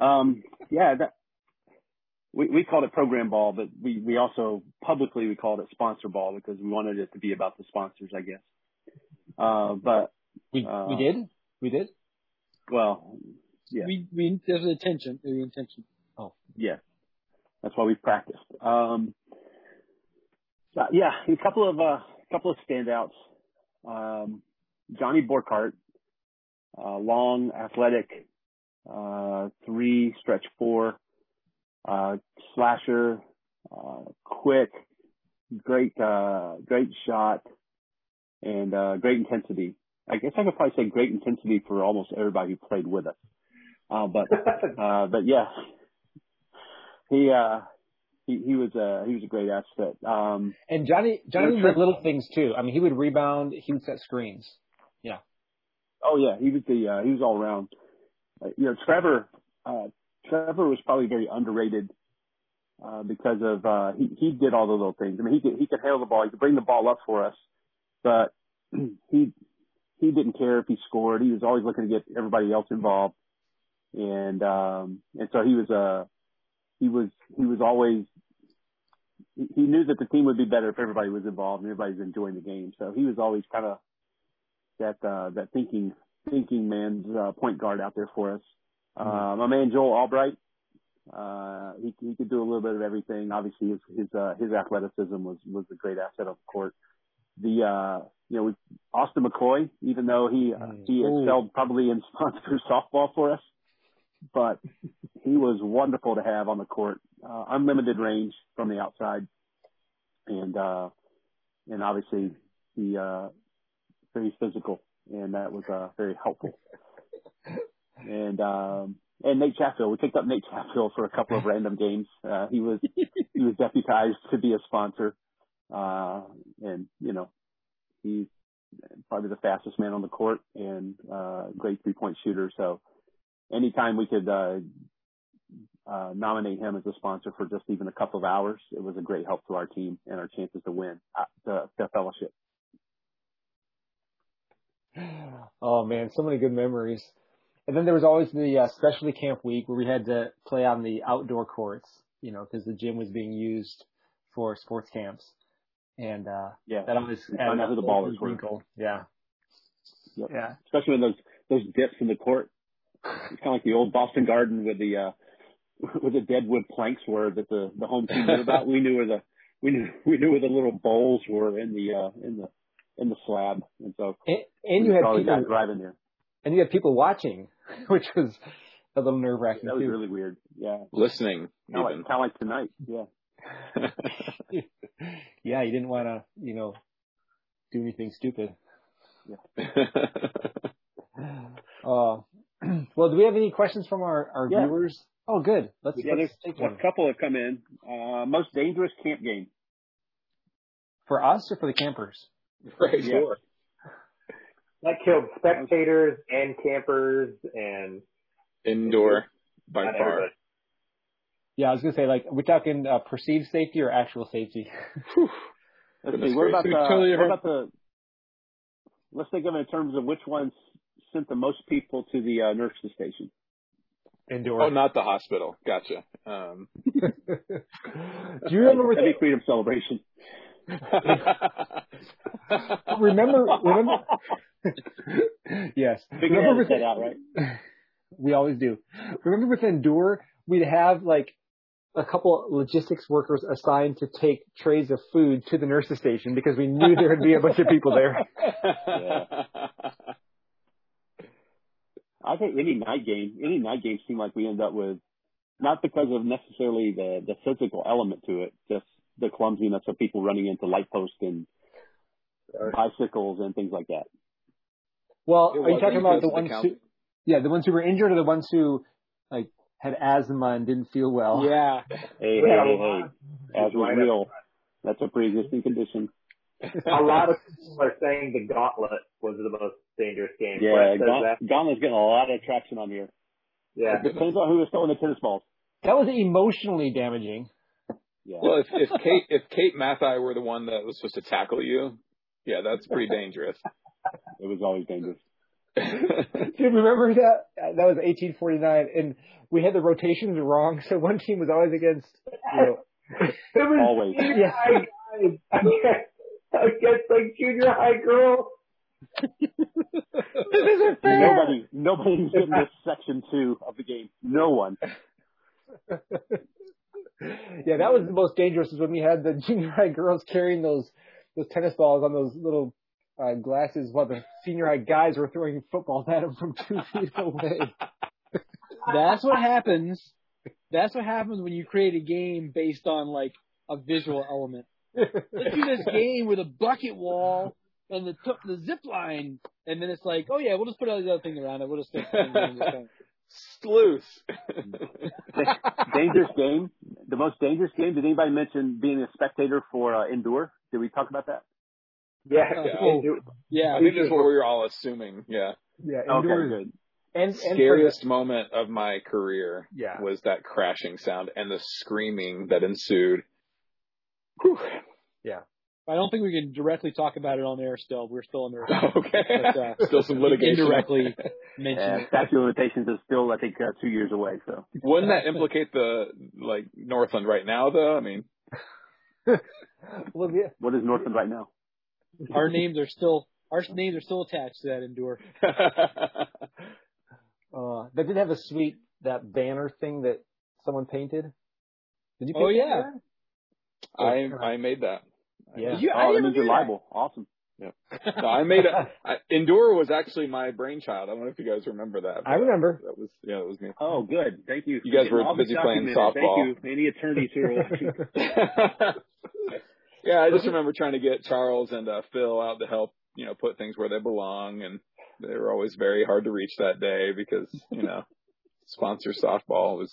We called it program ball, but we also publicly we called it sponsor ball because we wanted it to be about the sponsors, I guess. But we did. Well, yeah. There's an intention. Oh, yeah. That's why we practiced. A couple of standouts. Johnny Borkart, long, athletic, 3, stretch 4, slasher, quick, great shot, and great intensity. I guess I could probably say great intensity for almost everybody who played with us. But yeah, he was a great asset. And Johnny did little things too. I mean, he would rebound, he would set screens. Yeah. Oh yeah, he was all around. Trevor was probably very underrated because of he did all the little things. I mean, he could handle the ball, he could bring the ball up for us, but he didn't care if he scored. He was always looking to get everybody else involved, and so he was always. He knew that the team would be better if everybody was involved and everybody's enjoying the game. So he was always kind of that thinking man's point guard out there for us. My man Joel Albright, he could do a little bit of everything. Obviously, his athleticism was a great asset on the court. Austin McCoy, even though he excelled probably in sponsor softball for us, but he was wonderful to have on the court. Unlimited range from the outside, and obviously he very physical, and that was very helpful. And Nate Chatfield, we picked up Nate Chatfield for a couple of random games. He was deputized to be a sponsor, and he's probably the fastest man on the court and great 3-point shooter. So anytime we could nominate him as a sponsor for just even a couple of hours. It was a great help to our team and our chances to win the fellowship. Oh, man, so many good memories. And then there was always the specialty camp week where we had to play on the outdoor courts, you know, because the gym was being used for sports camps. And yeah, that always added up to the ball wrinkle. Yeah. Yep. Yeah. Especially when those dips in the court. It's kind of like the old Boston Garden with the deadwood planks were that the home team knew about. We knew where the little bowls were in the slab, and so and you had people driving there, and you had people watching, which was a little nerve wracking. That was really weird. Yeah, listening. Kind of like tonight. Yeah. Yeah, you didn't want to, you know, do anything stupid. Yeah. Well, do we have any questions from our viewers? Oh, good. Let's take one. A couple have come in. Most dangerous camp game. For us or for the campers? Right, yeah. Sure. That killed spectators and campers and... Indoor, by far. Everybody. Yeah, I was going to say, like, are we talking perceived safety or actual safety? Let's see, let's think of it in terms of which ones sent the most people to the nurse's station. Indoor. Oh, not the hospital. Gotcha. Do you remember the freedom celebration? remember? Yes. Remember that out, right? We always do. Remember with Endure, we'd have like a couple logistics workers assigned to take trays of food to the nurse's station because we knew there would be a bunch of people there. Yeah. I think any night game seemed like we end up with, not because of necessarily the physical element to it, just the clumsiness of people running into light posts and bicycles and things like that. Well, are you talking about the ones who were injured or the ones who like had asthma and didn't feel well? Yeah. Hey. Asthma's real. That's a pre-existing condition. A lot of people are saying the Gauntlet was the most dangerous game. Yeah, Gauntlet's getting a lot of traction on here. Yeah. It depends on who was throwing the tennis balls. That was emotionally damaging. Yeah. Well, if Kate Mathai were the one that was supposed to tackle you, yeah, that's pretty dangerous. It was always dangerous. Do you remember that? That was 1849, and we had the rotations wrong, so one team was always against, you know. It was always. Yeah. I guess like junior high girl. This isn't fair. Nobody's in this section 2 of the game. No one. Yeah, that was the most dangerous. Is when we had the junior high girls carrying those tennis balls on those little glasses, while the senior high guys were throwing footballs at them from 2 feet away. That's what happens. That's what happens when you create a game based on like a visual element. Let's do this game with a bucket wall and the zip line, and then it's like, oh yeah, we'll just put another thing around it. We'll just sleuth. Dangerous game. The most dangerous game. Did anybody mention being a spectator for Endure? Did we talk about that? Yeah. Yeah. I think that's what we were all assuming. Yeah. Yeah. Endure. Okay, good. And scariest moment of my career was that crashing sound and the screaming that ensued. Whew. Yeah. I don't think we can directly talk about it on air still. We're still on air. Okay. But, still some litigation. Indirectly mentioned. Statute of limitations is still, I think, 2 years away. So wouldn't that implicate Northland right now, though? I mean, what is Northland right now? Our names are still attached to that Endure. They did have a sweet, that banner thing that someone painted. Did you paint that? Banner? I made that. Yeah. That means you're liable. Awesome. Yeah. No, I made it. Endure was actually my brainchild. I don't know if you guys remember that. I remember. That was me. Oh, good. Thank you. You guys were busy playing softball. Thank you. Any attorneys here watching? Yeah, I just remember trying to get Charles and Phil out to help, you know, put things where they belong, and they were always very hard to reach that day because, you know, sponsor softball was.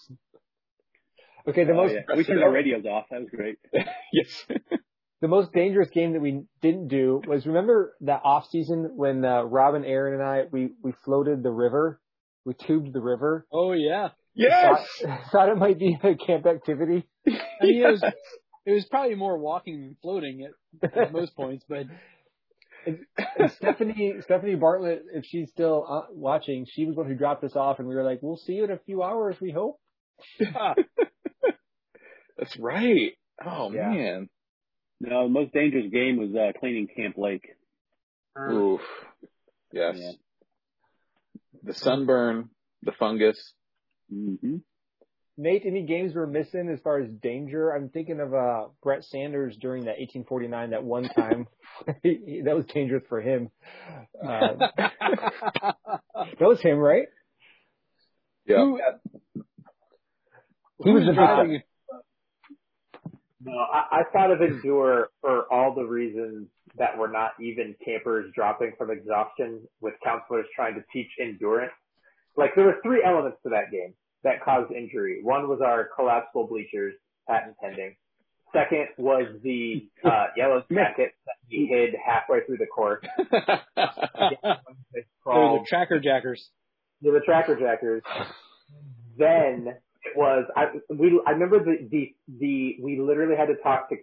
Okay, the most. Yeah. We turned our radios off. That was great. Yes. The most dangerous game that we didn't do was, remember that off season when Rob and Aaron and I we floated the river, we tubed the river. Oh yeah. Yes! I thought it might be a camp activity. I mean, yes. It was probably more walking than floating at most points, but... And Stephanie Bartlett, if she's still watching, she was the one who dropped us off, and we were like, we'll see you in a few hours, we hope. Yeah. That's right. Oh, yeah. Man. No, the most dangerous game was cleaning Camp Lake. Oof. Yes. Yeah. The sunburn, the fungus. Mm-hmm. Nate, any games we're missing as far as danger? I'm thinking of Brett Sanders during that 1849 that one time. That was dangerous for him. That was him, right? Yeah. Who was driving? No, I thought of Endure for all the reasons that were not even campers dropping from exhaustion with counselors trying to teach endurance. Like, there were three elements to that game that caused injury. One was our collapsible bleachers, patent pending. Second was the yellow jacket that he hid halfway through the course. They were the tracker jackers. They were the tracker jackers. Then it was I remember we literally had to talk to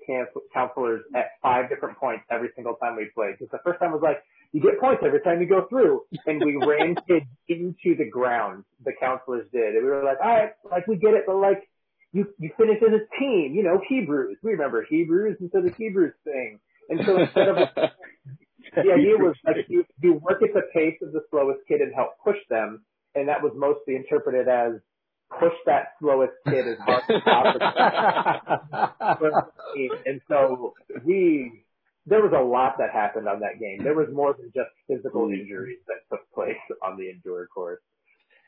counselors at 5 different points every single time we played, because the first time was like, you get points every time you go through. And we ran kids into the ground, the counselors did. And we were like, all right, like, we get it, but, like, you finish as a team, you know, Hebrews. We remember Hebrews, and so the Hebrews thing. And so instead of, the idea was, like, you work at the pace of the slowest kid and help push them. And that was mostly interpreted as, push that slowest kid as hard as possible. And so there was a lot that happened on that game. There was more than just physical injuries that took place on the Endure course.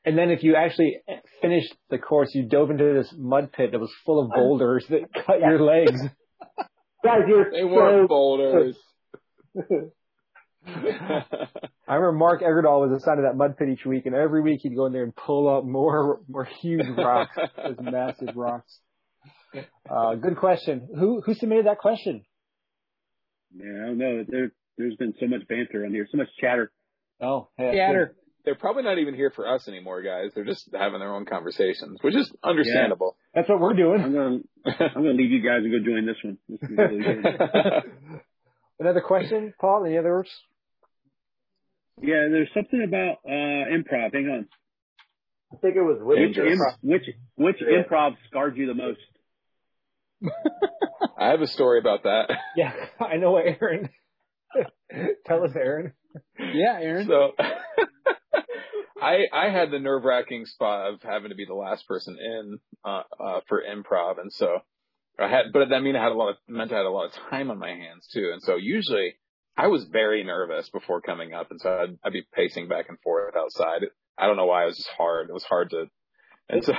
And then if you actually finished the course, you dove into this mud pit that was full of boulders that cut your legs. Guys, they weren't boulders. I remember Mark Eggerdall was assigned to that mud pit each week, and every week he'd go in there and pull up more huge rocks, those massive rocks. Good question. Who submitted that question? Yeah, I don't know. There's been so much banter on here, so much chatter. Oh, hey, chatter. They're probably not even here for us anymore, guys. They're just having their own conversations, which is understandable. Yeah. That's what we're doing. I'm gonna leave you guys and go join this one. This is really good. Another question, Paul? Any others? Yeah, there's something about improv. Hang on. I think it was which improv scarred you the most? I have a story about that. Yeah, I know, Aaron. Tell us, Aaron. Yeah, Aaron. So I had the nerve-wracking spot of having to be the last person in for improv, and so. I had a lot of time on my hands too. And so usually I was very nervous before coming up. And so I'd be pacing back and forth outside. I don't know why. It was just hard. It was hard to, and so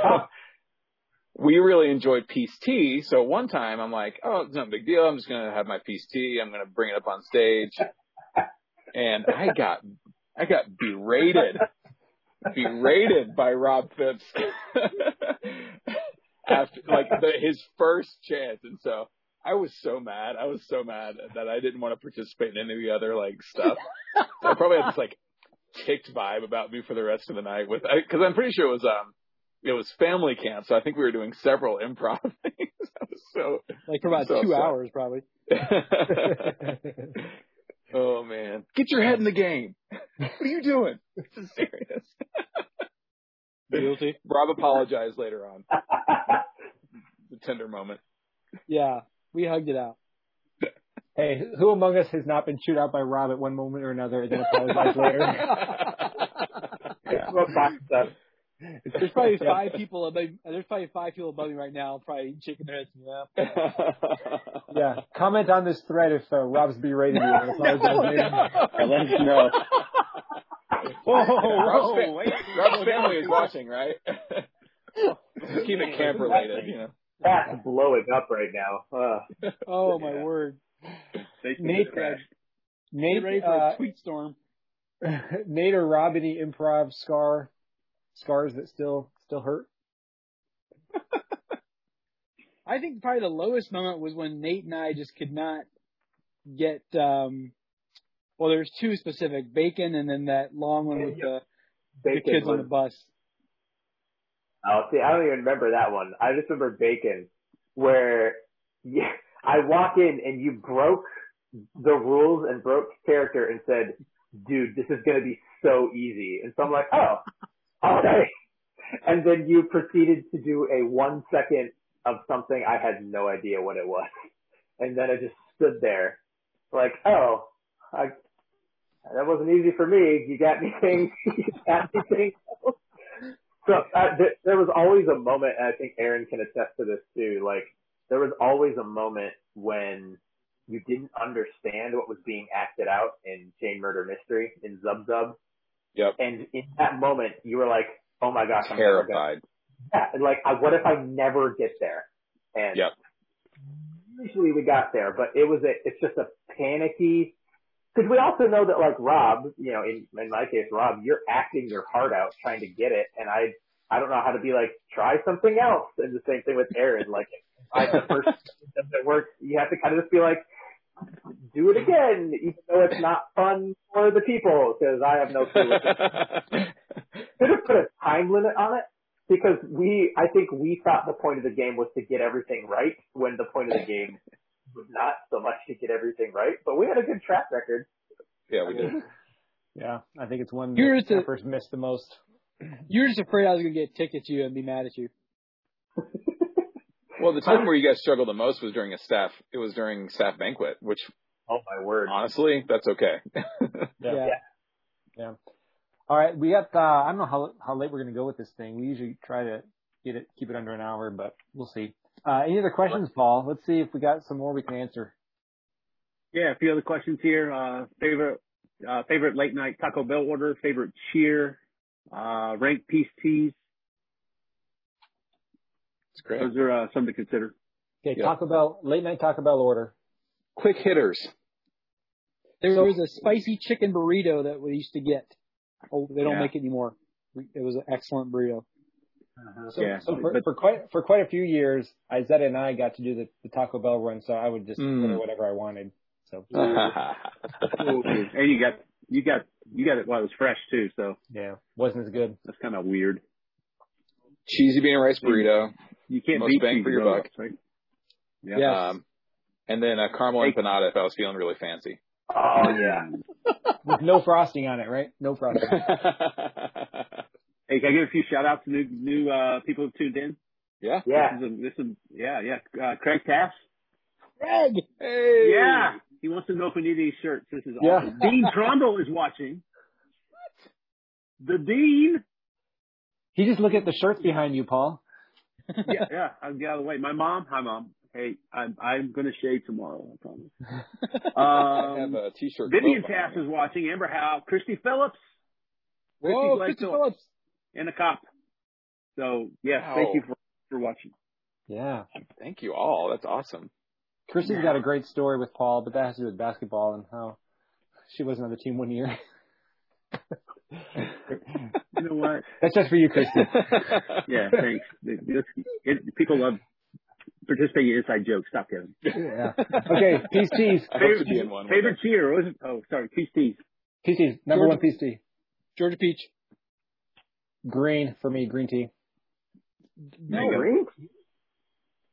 we really enjoyed peace tea. So one time I'm like, oh, it's no big deal. I'm just going to have my peace tea. I'm going to bring it up on stage. And I got berated by Rob Phipps. After, like, his first chance. And so I was so mad that I didn't want to participate in any other, like, stuff. So I probably had this, like, ticked vibe about me for the rest of the night, because I'm pretty sure it was family camp, so I think we were doing several improv things. I was so, like, for about 2 hours probably. Oh man, get your head in the game. What are you doing? This is serious. Guilty. Rob apologized later on. The tender moment. Yeah, we hugged it out. Hey, who among us has not been chewed out by Rob at one moment or another and then apologized later? Yeah. There's probably five people above me right now, probably shaking their heads. Yeah. Comment on this thread if Rob's berating you. Let us know. Whoa, Rob's family is watching, right? Just keep it camp related, you know. That's blowing up right now. Oh my word! Nate, ready for a tweet storm. Nate or Rob, any improv scars that still hurt? I think probably the lowest moment was when Nate and I just could not get. Well, there's two specific, bacon and then that long one with the kids on the bus. Oh, see, I don't even remember that one. I just remember bacon, where I walk in and you broke the rules and broke character and said, dude, this is going to be so easy. And so I'm like, oh, all right. And then you proceeded to do a 1 second of something. I had no idea what it was. And then I just stood there like, oh, that wasn't easy for me. You got anything? else? So there was always a moment, and I think Aaron can attest to this too, like there was always a moment when you didn't understand what was being acted out in Jane Murder Mystery in Zub Zub. Yep. And in that moment, you were like, oh my gosh, I'm terrified. Yeah, like, what if I never get there? And yep. Usually we got there, but it's just a panicky, because we also know that, like, Rob, you know, in my case, Rob, you're acting your heart out trying to get it, and I don't know how to be like, try something else. And the same thing with Aaron, like, if the first thing that works, you have to kind of just be like, do it again, even though it's not fun for the people, because I have no clue. Could have put a time limit on it, because I think we thought the point of the game was to get everything right, when the point of the game was not so much to get everything right, but we had a good track record. Yeah, we did. Yeah, I think it's one that the first missed the most. You were just afraid I was going to get a ticket to you and be mad at you. Well, the time where you guys struggled the most was during staff banquet, which, oh my word, honestly, that's okay. Yeah. All right, we got. I don't know how late we're going to go with this thing. We usually try to keep it under an hour, but we'll see. Any other questions, Paul? Let's see if we got some more we can answer. Yeah, a few other questions here. Favorite late night Taco Bell order. Favorite cheer. Ranked piece teas. That's great. Those are some to consider. Okay, yeah. Taco Bell late night Taco Bell order. Quick hitters. There was a spicy chicken burrito that we used to get. Oh, they don't make it anymore. It was an excellent burrito. So for quite a few years, Izetta and I got to do the Taco Bell run, so I would just order whatever I wanted. So and you got it while it was fresh too. So yeah, wasn't as good. That's kind of weird. Cheesy bean and rice burrito. You can't beat bang for your buck. Right? Yeah. Yes. And then a caramel empanada if I was feeling really fancy. Oh yeah. With no frosting on it, right? No frosting. Hey, can I give a few shout-outs to new people who tuned in? Yeah. Yeah. This is Craig Taft. Craig! Hey! Yeah. He wants to know if we need any shirts. This is awesome. Dean Tromble is watching. What? The Dean? He just looked at the shirts behind you, Paul. Yeah. I'll get out of the way. My mom? Hi, Mom. Hey, I'm going to shave tomorrow, I promise. I have a T-shirt. Vivian Taft is watching. Amber Howe. Christy Phillips. Whoa, Christy Phillips. And a cop. So, yeah, Thank you for watching. Yeah. Thank you all. That's awesome. Christy's got a great story with Paul, but that has to do with basketball and how she wasn't on the team one year. You know what? That's just for you, Christy. Yeah, thanks. People love participating in inside jokes. Stop, Kevin. Yeah. Okay, peace teas. Favorite cheer. What was it? Oh, sorry, peace teas. Peace teas. Number one peace tea. Georgia Peach. Green for me, green tea. No, green?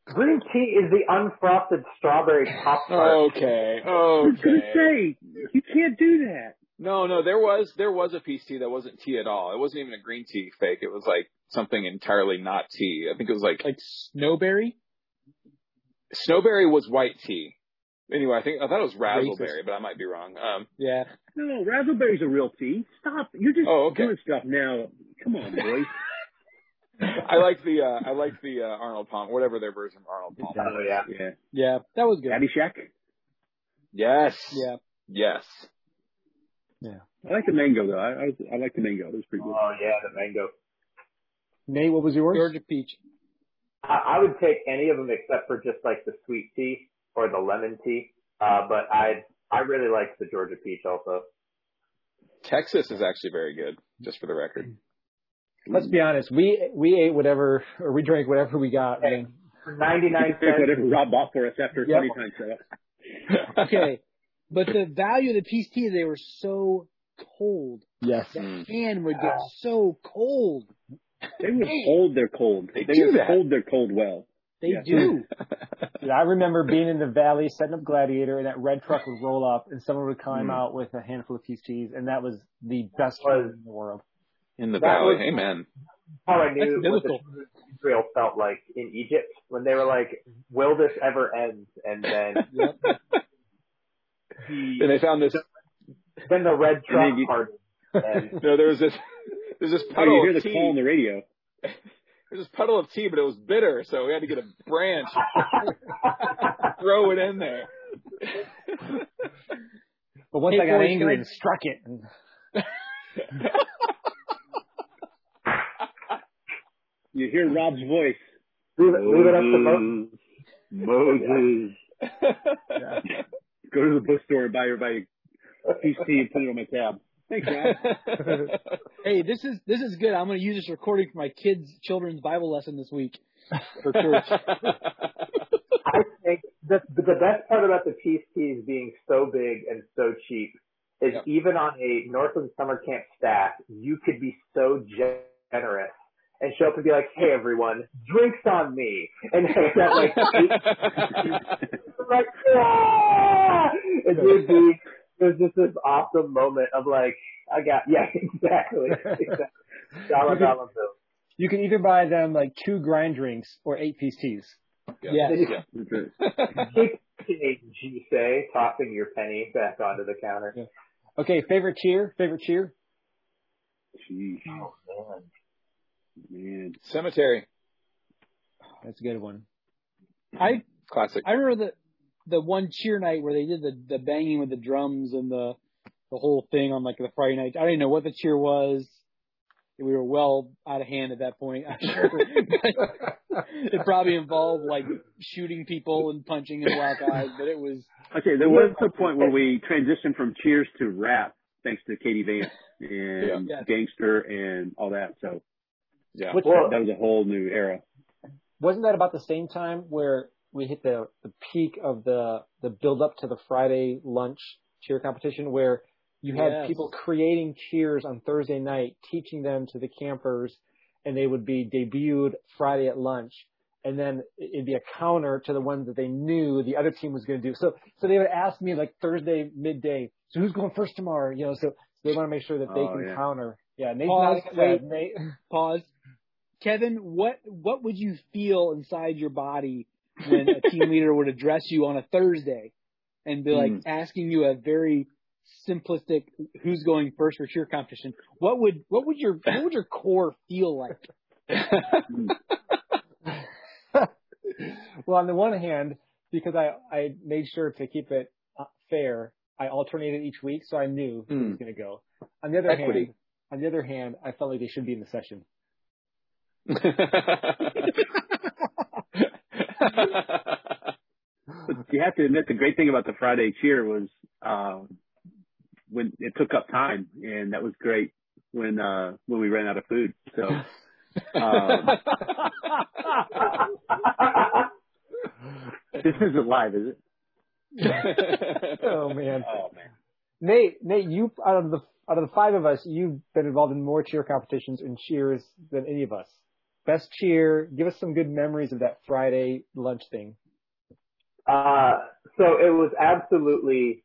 Green tea is the unfrosted strawberry pop tart. Okay. You can't do that. No, there was a peach tea that wasn't tea at all. It wasn't even a green tea fake. It was like something entirely not tea. I think it was like snowberry? Snowberry was white tea. Anyway, I thought it was razzleberry, but I might be wrong. Yeah. No, razzleberry's a real tea. Stop. You're just doing stuff now. Come on, boys. I like the Arnold Palmer, whatever their version of Arnold Palmer. Oh, yeah. That was good. Daddy Shack. Yes. Yeah. Yes. Yeah. I like the mango though. I like the mango. It was pretty good. Oh yeah, the mango. Nate, what was yours? Georgia Peach. I would take any of them except for just like the sweet tea. Or the lemon tea, but I really like the Georgia Peach also. Texas is actually very good, just for the record. Let's be honest, we ate whatever or we drank whatever we got. Hey, and for 99 cents, whatever Rob bought for us after 20 times setup. Okay, but the value of the peach tea, they were so cold. Yes, the can would get so cold. They would hold their cold. They would hold their cold well. They do. Dude, I remember being in the valley, setting up Gladiator, and that red truck would roll up, and someone would climb out with a handful of peas cheese, and that was the best food in the world. In the valley, amen. How I knew what the food of Israel felt like in Egypt when they were like, "Will this ever end?" And then, and they found this. Then the red truck party. No, there was this. There's this puddle. Oh, you hear the call on the radio. There's this puddle of tea, but it was bitter, so we had to get a branch and throw it in there. But once I got angry and struck it. You hear Rob's voice. Move it up the mountain. Moses. Yeah. Go to the bookstore and buy everybody a piece of tea and put it on my tab. Thanks, Rob. Hey, this is good. I'm going to use this recording for my children's Bible lesson this week for church. I think the best part about the peace teas being so big and so cheap is even on a Northland summer camp staff, you could be so generous and show up and be like, "Hey, everyone, drinks on me," and have like, like, "Ah!" And you'd be. There's just this awesome moment of like, exactly. Dollar bill. You can either buy them like 2 grind drinks or 8 piece teas. You say, tossing your penny back onto the counter. Yeah. Okay, favorite cheer. Jeez. Oh, man. Cemetery. That's a good one. Classic. I remember the one cheer night where they did the banging with the drums and the whole thing on like the Friday night. I don't even know what the cheer was. We were well out of hand at that point. I'm sure. It probably involved like shooting people and punching in black eyes, but it was. Okay, there was a point where we transitioned from cheers to rap thanks to Katie Vance and Gangster and all that. So yeah, that was a whole new era. Wasn't that about the same time where we hit the peak of the build up to the Friday lunch cheer competition where you had people creating cheers on Thursday night, teaching them to the campers, and they would be debuted Friday at lunch. And then it'd be a counter to the ones that they knew the other team was going to do. So they would ask me like Thursday midday, so who's going first tomorrow? You know, so they want to make sure that they can counter. Yeah. Pause. Kevin, what would you feel inside your body when a team leader would address you on a Thursday and be like asking you a very simplistic who's going first for cheer competition, what would your core feel like? Well, on the one hand, because I made sure to keep it fair, I alternated each week, so I knew who was going to go. On the other hand, I felt like they should be in the session. But you have to admit, the great thing about the Friday cheer was when it took up time, and that was great when we ran out of food. So, this isn't live, is it? Oh man! Nate, you out of the 5 of us, you've been involved in more cheer competitions and cheers than any of us. Best cheer. Give us some good memories of that Friday lunch thing. So it was absolutely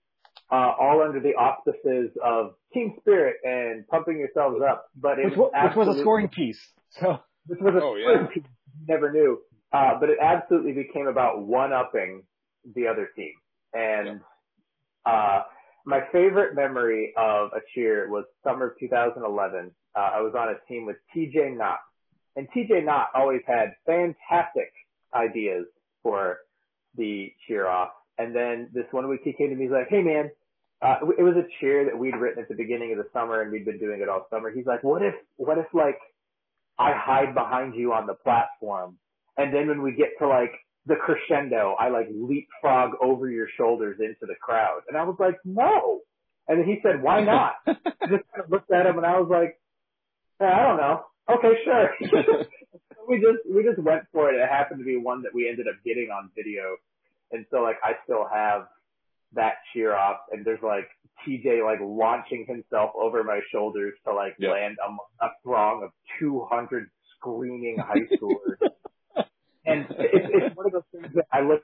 all under the auspices of team spirit and pumping yourselves up. But which was a scoring piece. So this was a scoring piece. Never knew. But it absolutely became about one-upping the other team. And my favorite memory of a cheer was summer of 2011. I was on a team with TJ Knott. And TJ Knott always had fantastic ideas for the cheer off. And then this one week he came to me, he's like, "Hey man, it was a cheer that we'd written at the beginning of the summer and we'd been doing it all summer." He's like, what if like I hide behind you on the platform, and then when we get to like the crescendo, I like leapfrog over your shoulders into the crowd?" And I was like, "No." And then he said, "Why not?" I just kind of looked at him and I was like, "I don't know. Okay, sure." we just went for it. It happened to be one that we ended up getting on video. And so like I still have that cheer off, and there's like TJ like launching himself over my shoulders to like land a throng of 200 screaming high schooler. And it's one of those things that I look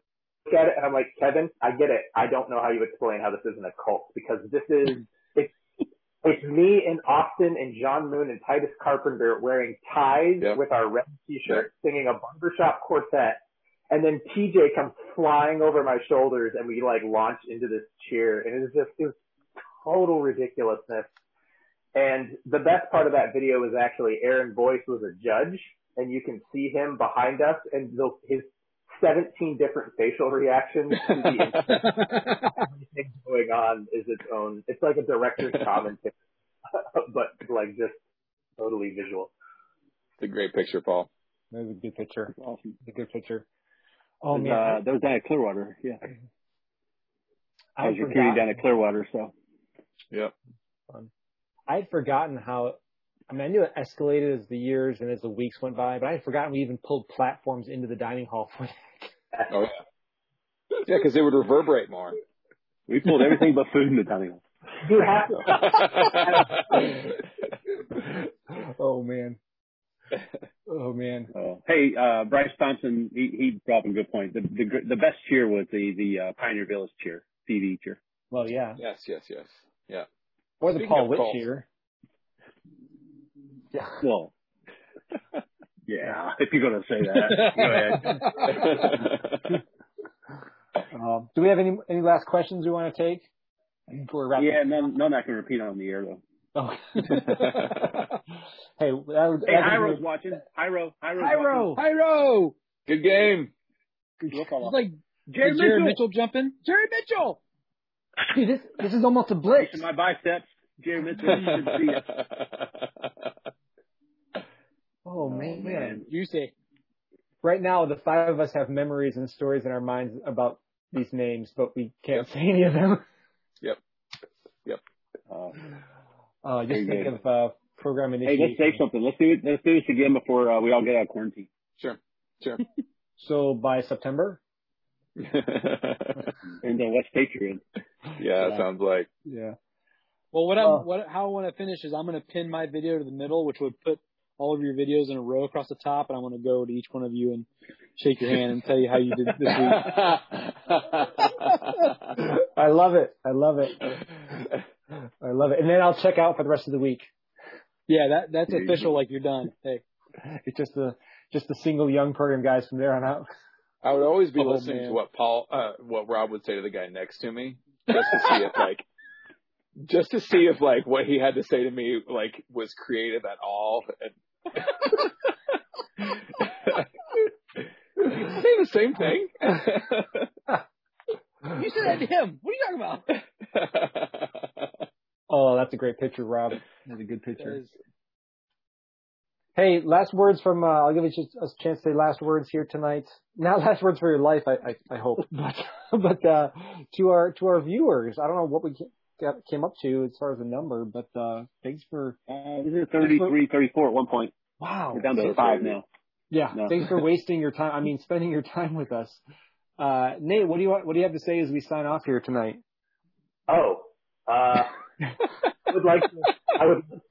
at it and I'm like, Kevin, I get it. I don't know how you explain how this isn't a cult, because this is, it's me and Austin and John Moon and Titus Carpenter wearing ties with our red t-shirts, singing a barbershop quartet. And then TJ comes flying over my shoulders and we like launch into this cheer. And it was total ridiculousness. And the best part of that video is actually Aaron Boyce was a judge, and you can see him behind us and his 17 different facial reactions to the thing going on is its own. It's like a director's commentary, but like just totally visual. It's a great picture, Paul. That was a good picture. Awesome. A good picture. Oh, and, man. That was down at Clearwater, yeah. I was recruiting down at Clearwater, so. Yep. I had forgotten how, I mean, I knew it escalated as the years and as the weeks went by, but I had forgotten we even pulled platforms into the dining hall for that. Oh, yeah. Yeah, because they would reverberate more. We pulled everything but food in the dining hall. You have to. Oh, man. Oh, man. Hey, Bryce Thompson, he brought up a good point. The best cheer was the Pioneer Village cheer, CD cheer. Well, yeah. Yes. Yeah. Or the Paul Witt cheer. Yeah. Well, yeah, if you're going to say that, go ahead. Do we have any last questions we want to take before we wrap up? Yeah, none I can repeat on the air, though. Oh. Hey, Hyro's watching. Hyro! Good game. It's like Jerry Mitchell jumping. Jerry Mitchell! Dude, this is almost a blitz. My biceps. Jerry Mitchell, you should see it. Oh, man. Juicy. Right now, the five of us have memories and stories in our minds about these names, but we can't say any of them. Yep. Just think of program initiation. Hey, let's say something. Let's do this again before we all get out of quarantine. Sure. So by September? And then what state you're in. Yeah, it sounds like. Yeah. Well, how I want to finish is I'm going to pin my video to the middle, which would put all of your videos in a row across the top, and I'm going to go to each one of you and shake your hand and tell you how you did this week. I love it. And then I'll check out for the rest of the week. Yeah, that's official. Like, you're done. Hey, it's just a single young program guys from there on out. I would always be listening to what Rob would say to the guy next to me, just to see if what he had to say to me like was creative at all. And you say the same thing. You said that to him. What are you talking about? Oh, that's a great picture, Rob. That's a good picture. Hey, last words from I'll give you a chance to say last words here tonight. Not last words for your life, I hope, but to our viewers. I don't know what we came up to as far as the number, but thanks for 33, 34 at one point. Wow, we're down to 5 now. Yeah, no. Thanks for wasting your time. I mean, spending your time with us. Nate, what do you have to say as we sign off here tonight? Oh, I would like to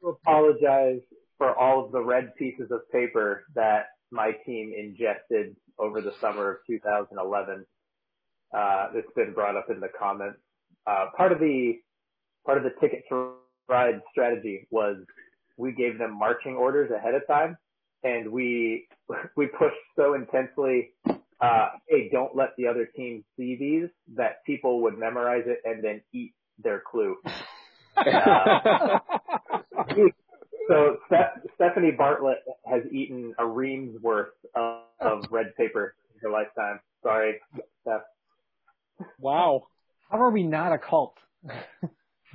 apologize for all of the red pieces of paper that my team ingested over the summer of 2011. That's been brought up in the comments. Part of the Ticket to Ride strategy was we gave them marching orders ahead of time, and we pushed so intensely, hey, don't let the other team see these, that people would memorize it and then eat their clue. So Stephanie Bartlett has eaten a ream's worth of red paper in her lifetime. Sorry, Steph. Wow. How are we not a cult?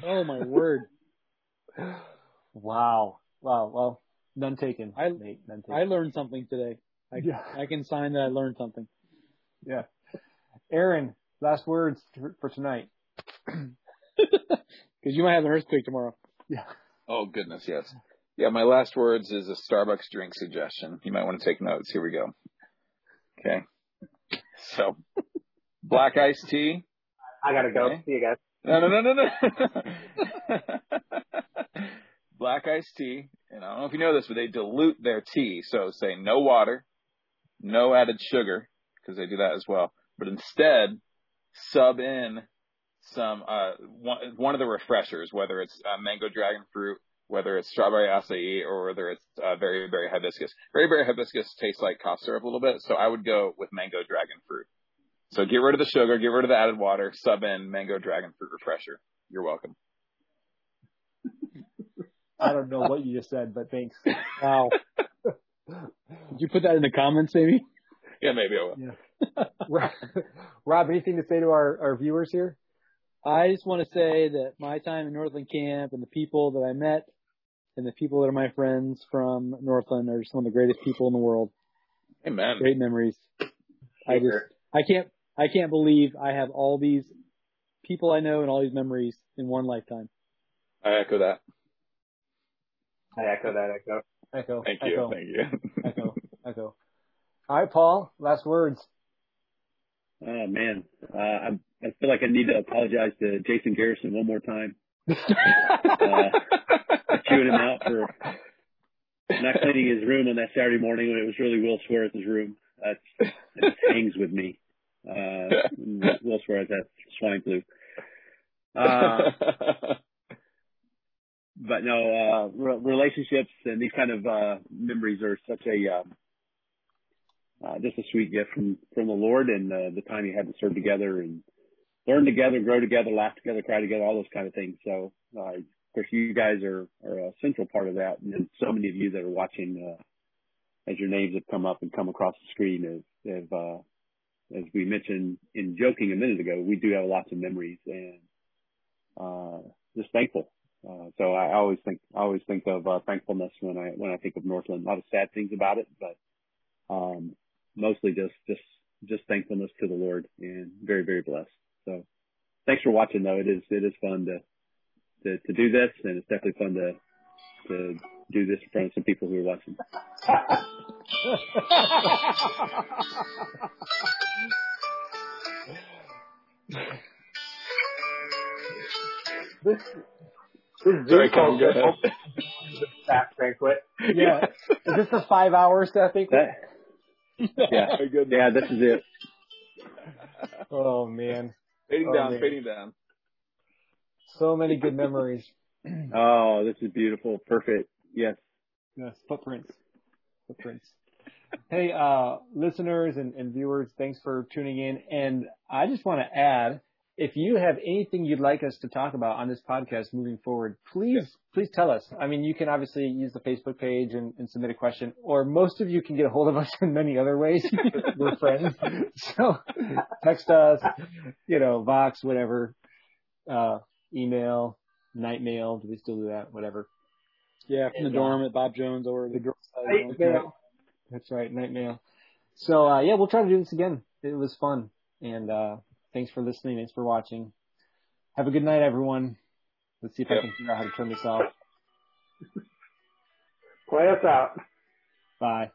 Oh, my word. Wow. Well, none taken. I learned something today. I can sign that I learned something. Yeah. Aaron, last words for tonight. Because you might have the nurse pick tomorrow. Yeah. Oh, goodness, yes. Yeah, my last words is a Starbucks drink suggestion. You might want to take notes. Here we go. Okay. So, black iced tea. I got to go. See you guys. No. black iced tea, and I don't know if you know this, but they dilute their tea. So say no water, no added sugar, because they do that as well. But instead, sub in some one of the refreshers, whether it's mango dragon fruit, whether it's strawberry acai, or whether it's very, very hibiscus. Very, very hibiscus tastes like cough syrup a little bit, so I would go with mango dragon fruit. So get rid of the sugar, get rid of the added water, sub in mango dragon fruit refresher. You're welcome. I don't know what you just said, but thanks. Wow. Did you put that in the comments, maybe? Yeah, maybe I will. Yeah. Rob, anything to say to our viewers here? I just want to say that my time in Northland Camp and the people that I met and the people that are my friends from Northland are just one of the greatest people in the world. Amen. Great memories. I can't believe I have all these people I know and all these memories in one lifetime. I echo that. Thank you. All right, Paul, last words. Oh, man. I feel like I need to apologize to Jason Garrison one more time. Chewing him out for not cleaning his room on that Saturday morning when it was really Will Schwerth's room. It hangs with me. Will Schwerth had swine flu. But no, relationships and these kind of memories are such a just a sweet gift from the Lord, and the time you had to serve together and learn together, grow together, laugh together, cry together, all those kind of things. So, of course, you guys are a central part of that. And so many of you that are watching as your names have come up and come across the screen, as we mentioned in joking a minute ago, we do have lots of memories, and just thankful. So I always think of thankfulness when I think of Northland. A lot of sad things about it, but mostly just thankfulness to the Lord, and very, very blessed. So thanks for watching though. It is fun to do this, and it's definitely fun to do this in front of some people who are watching. This is staff banquet. Yeah. Is this a 5-hour staff banquet? Yeah. Yeah, this is it. Oh, man. Fading down. So many good memories. Oh, this is beautiful. Perfect. Yes. Yes, footprints. Hey, listeners and viewers, thanks for tuning in. And I just want to add, if you have anything you'd like us to talk about on this podcast moving forward, please tell us. I mean, you can obviously use the Facebook page and submit a question, or most of you can get a hold of us in many other ways. We're friends. So text us, Vox, whatever, email, night mail. Do we still do that? Whatever. Yeah, from the dorm at Bob Jones or the girls. Night mail. That's right, night mail. So, we'll try to do this again. It was fun. And, thanks for listening. Thanks for watching. Have a good night, everyone. Let's see if I can figure out how to turn this off. Play us out. Bye.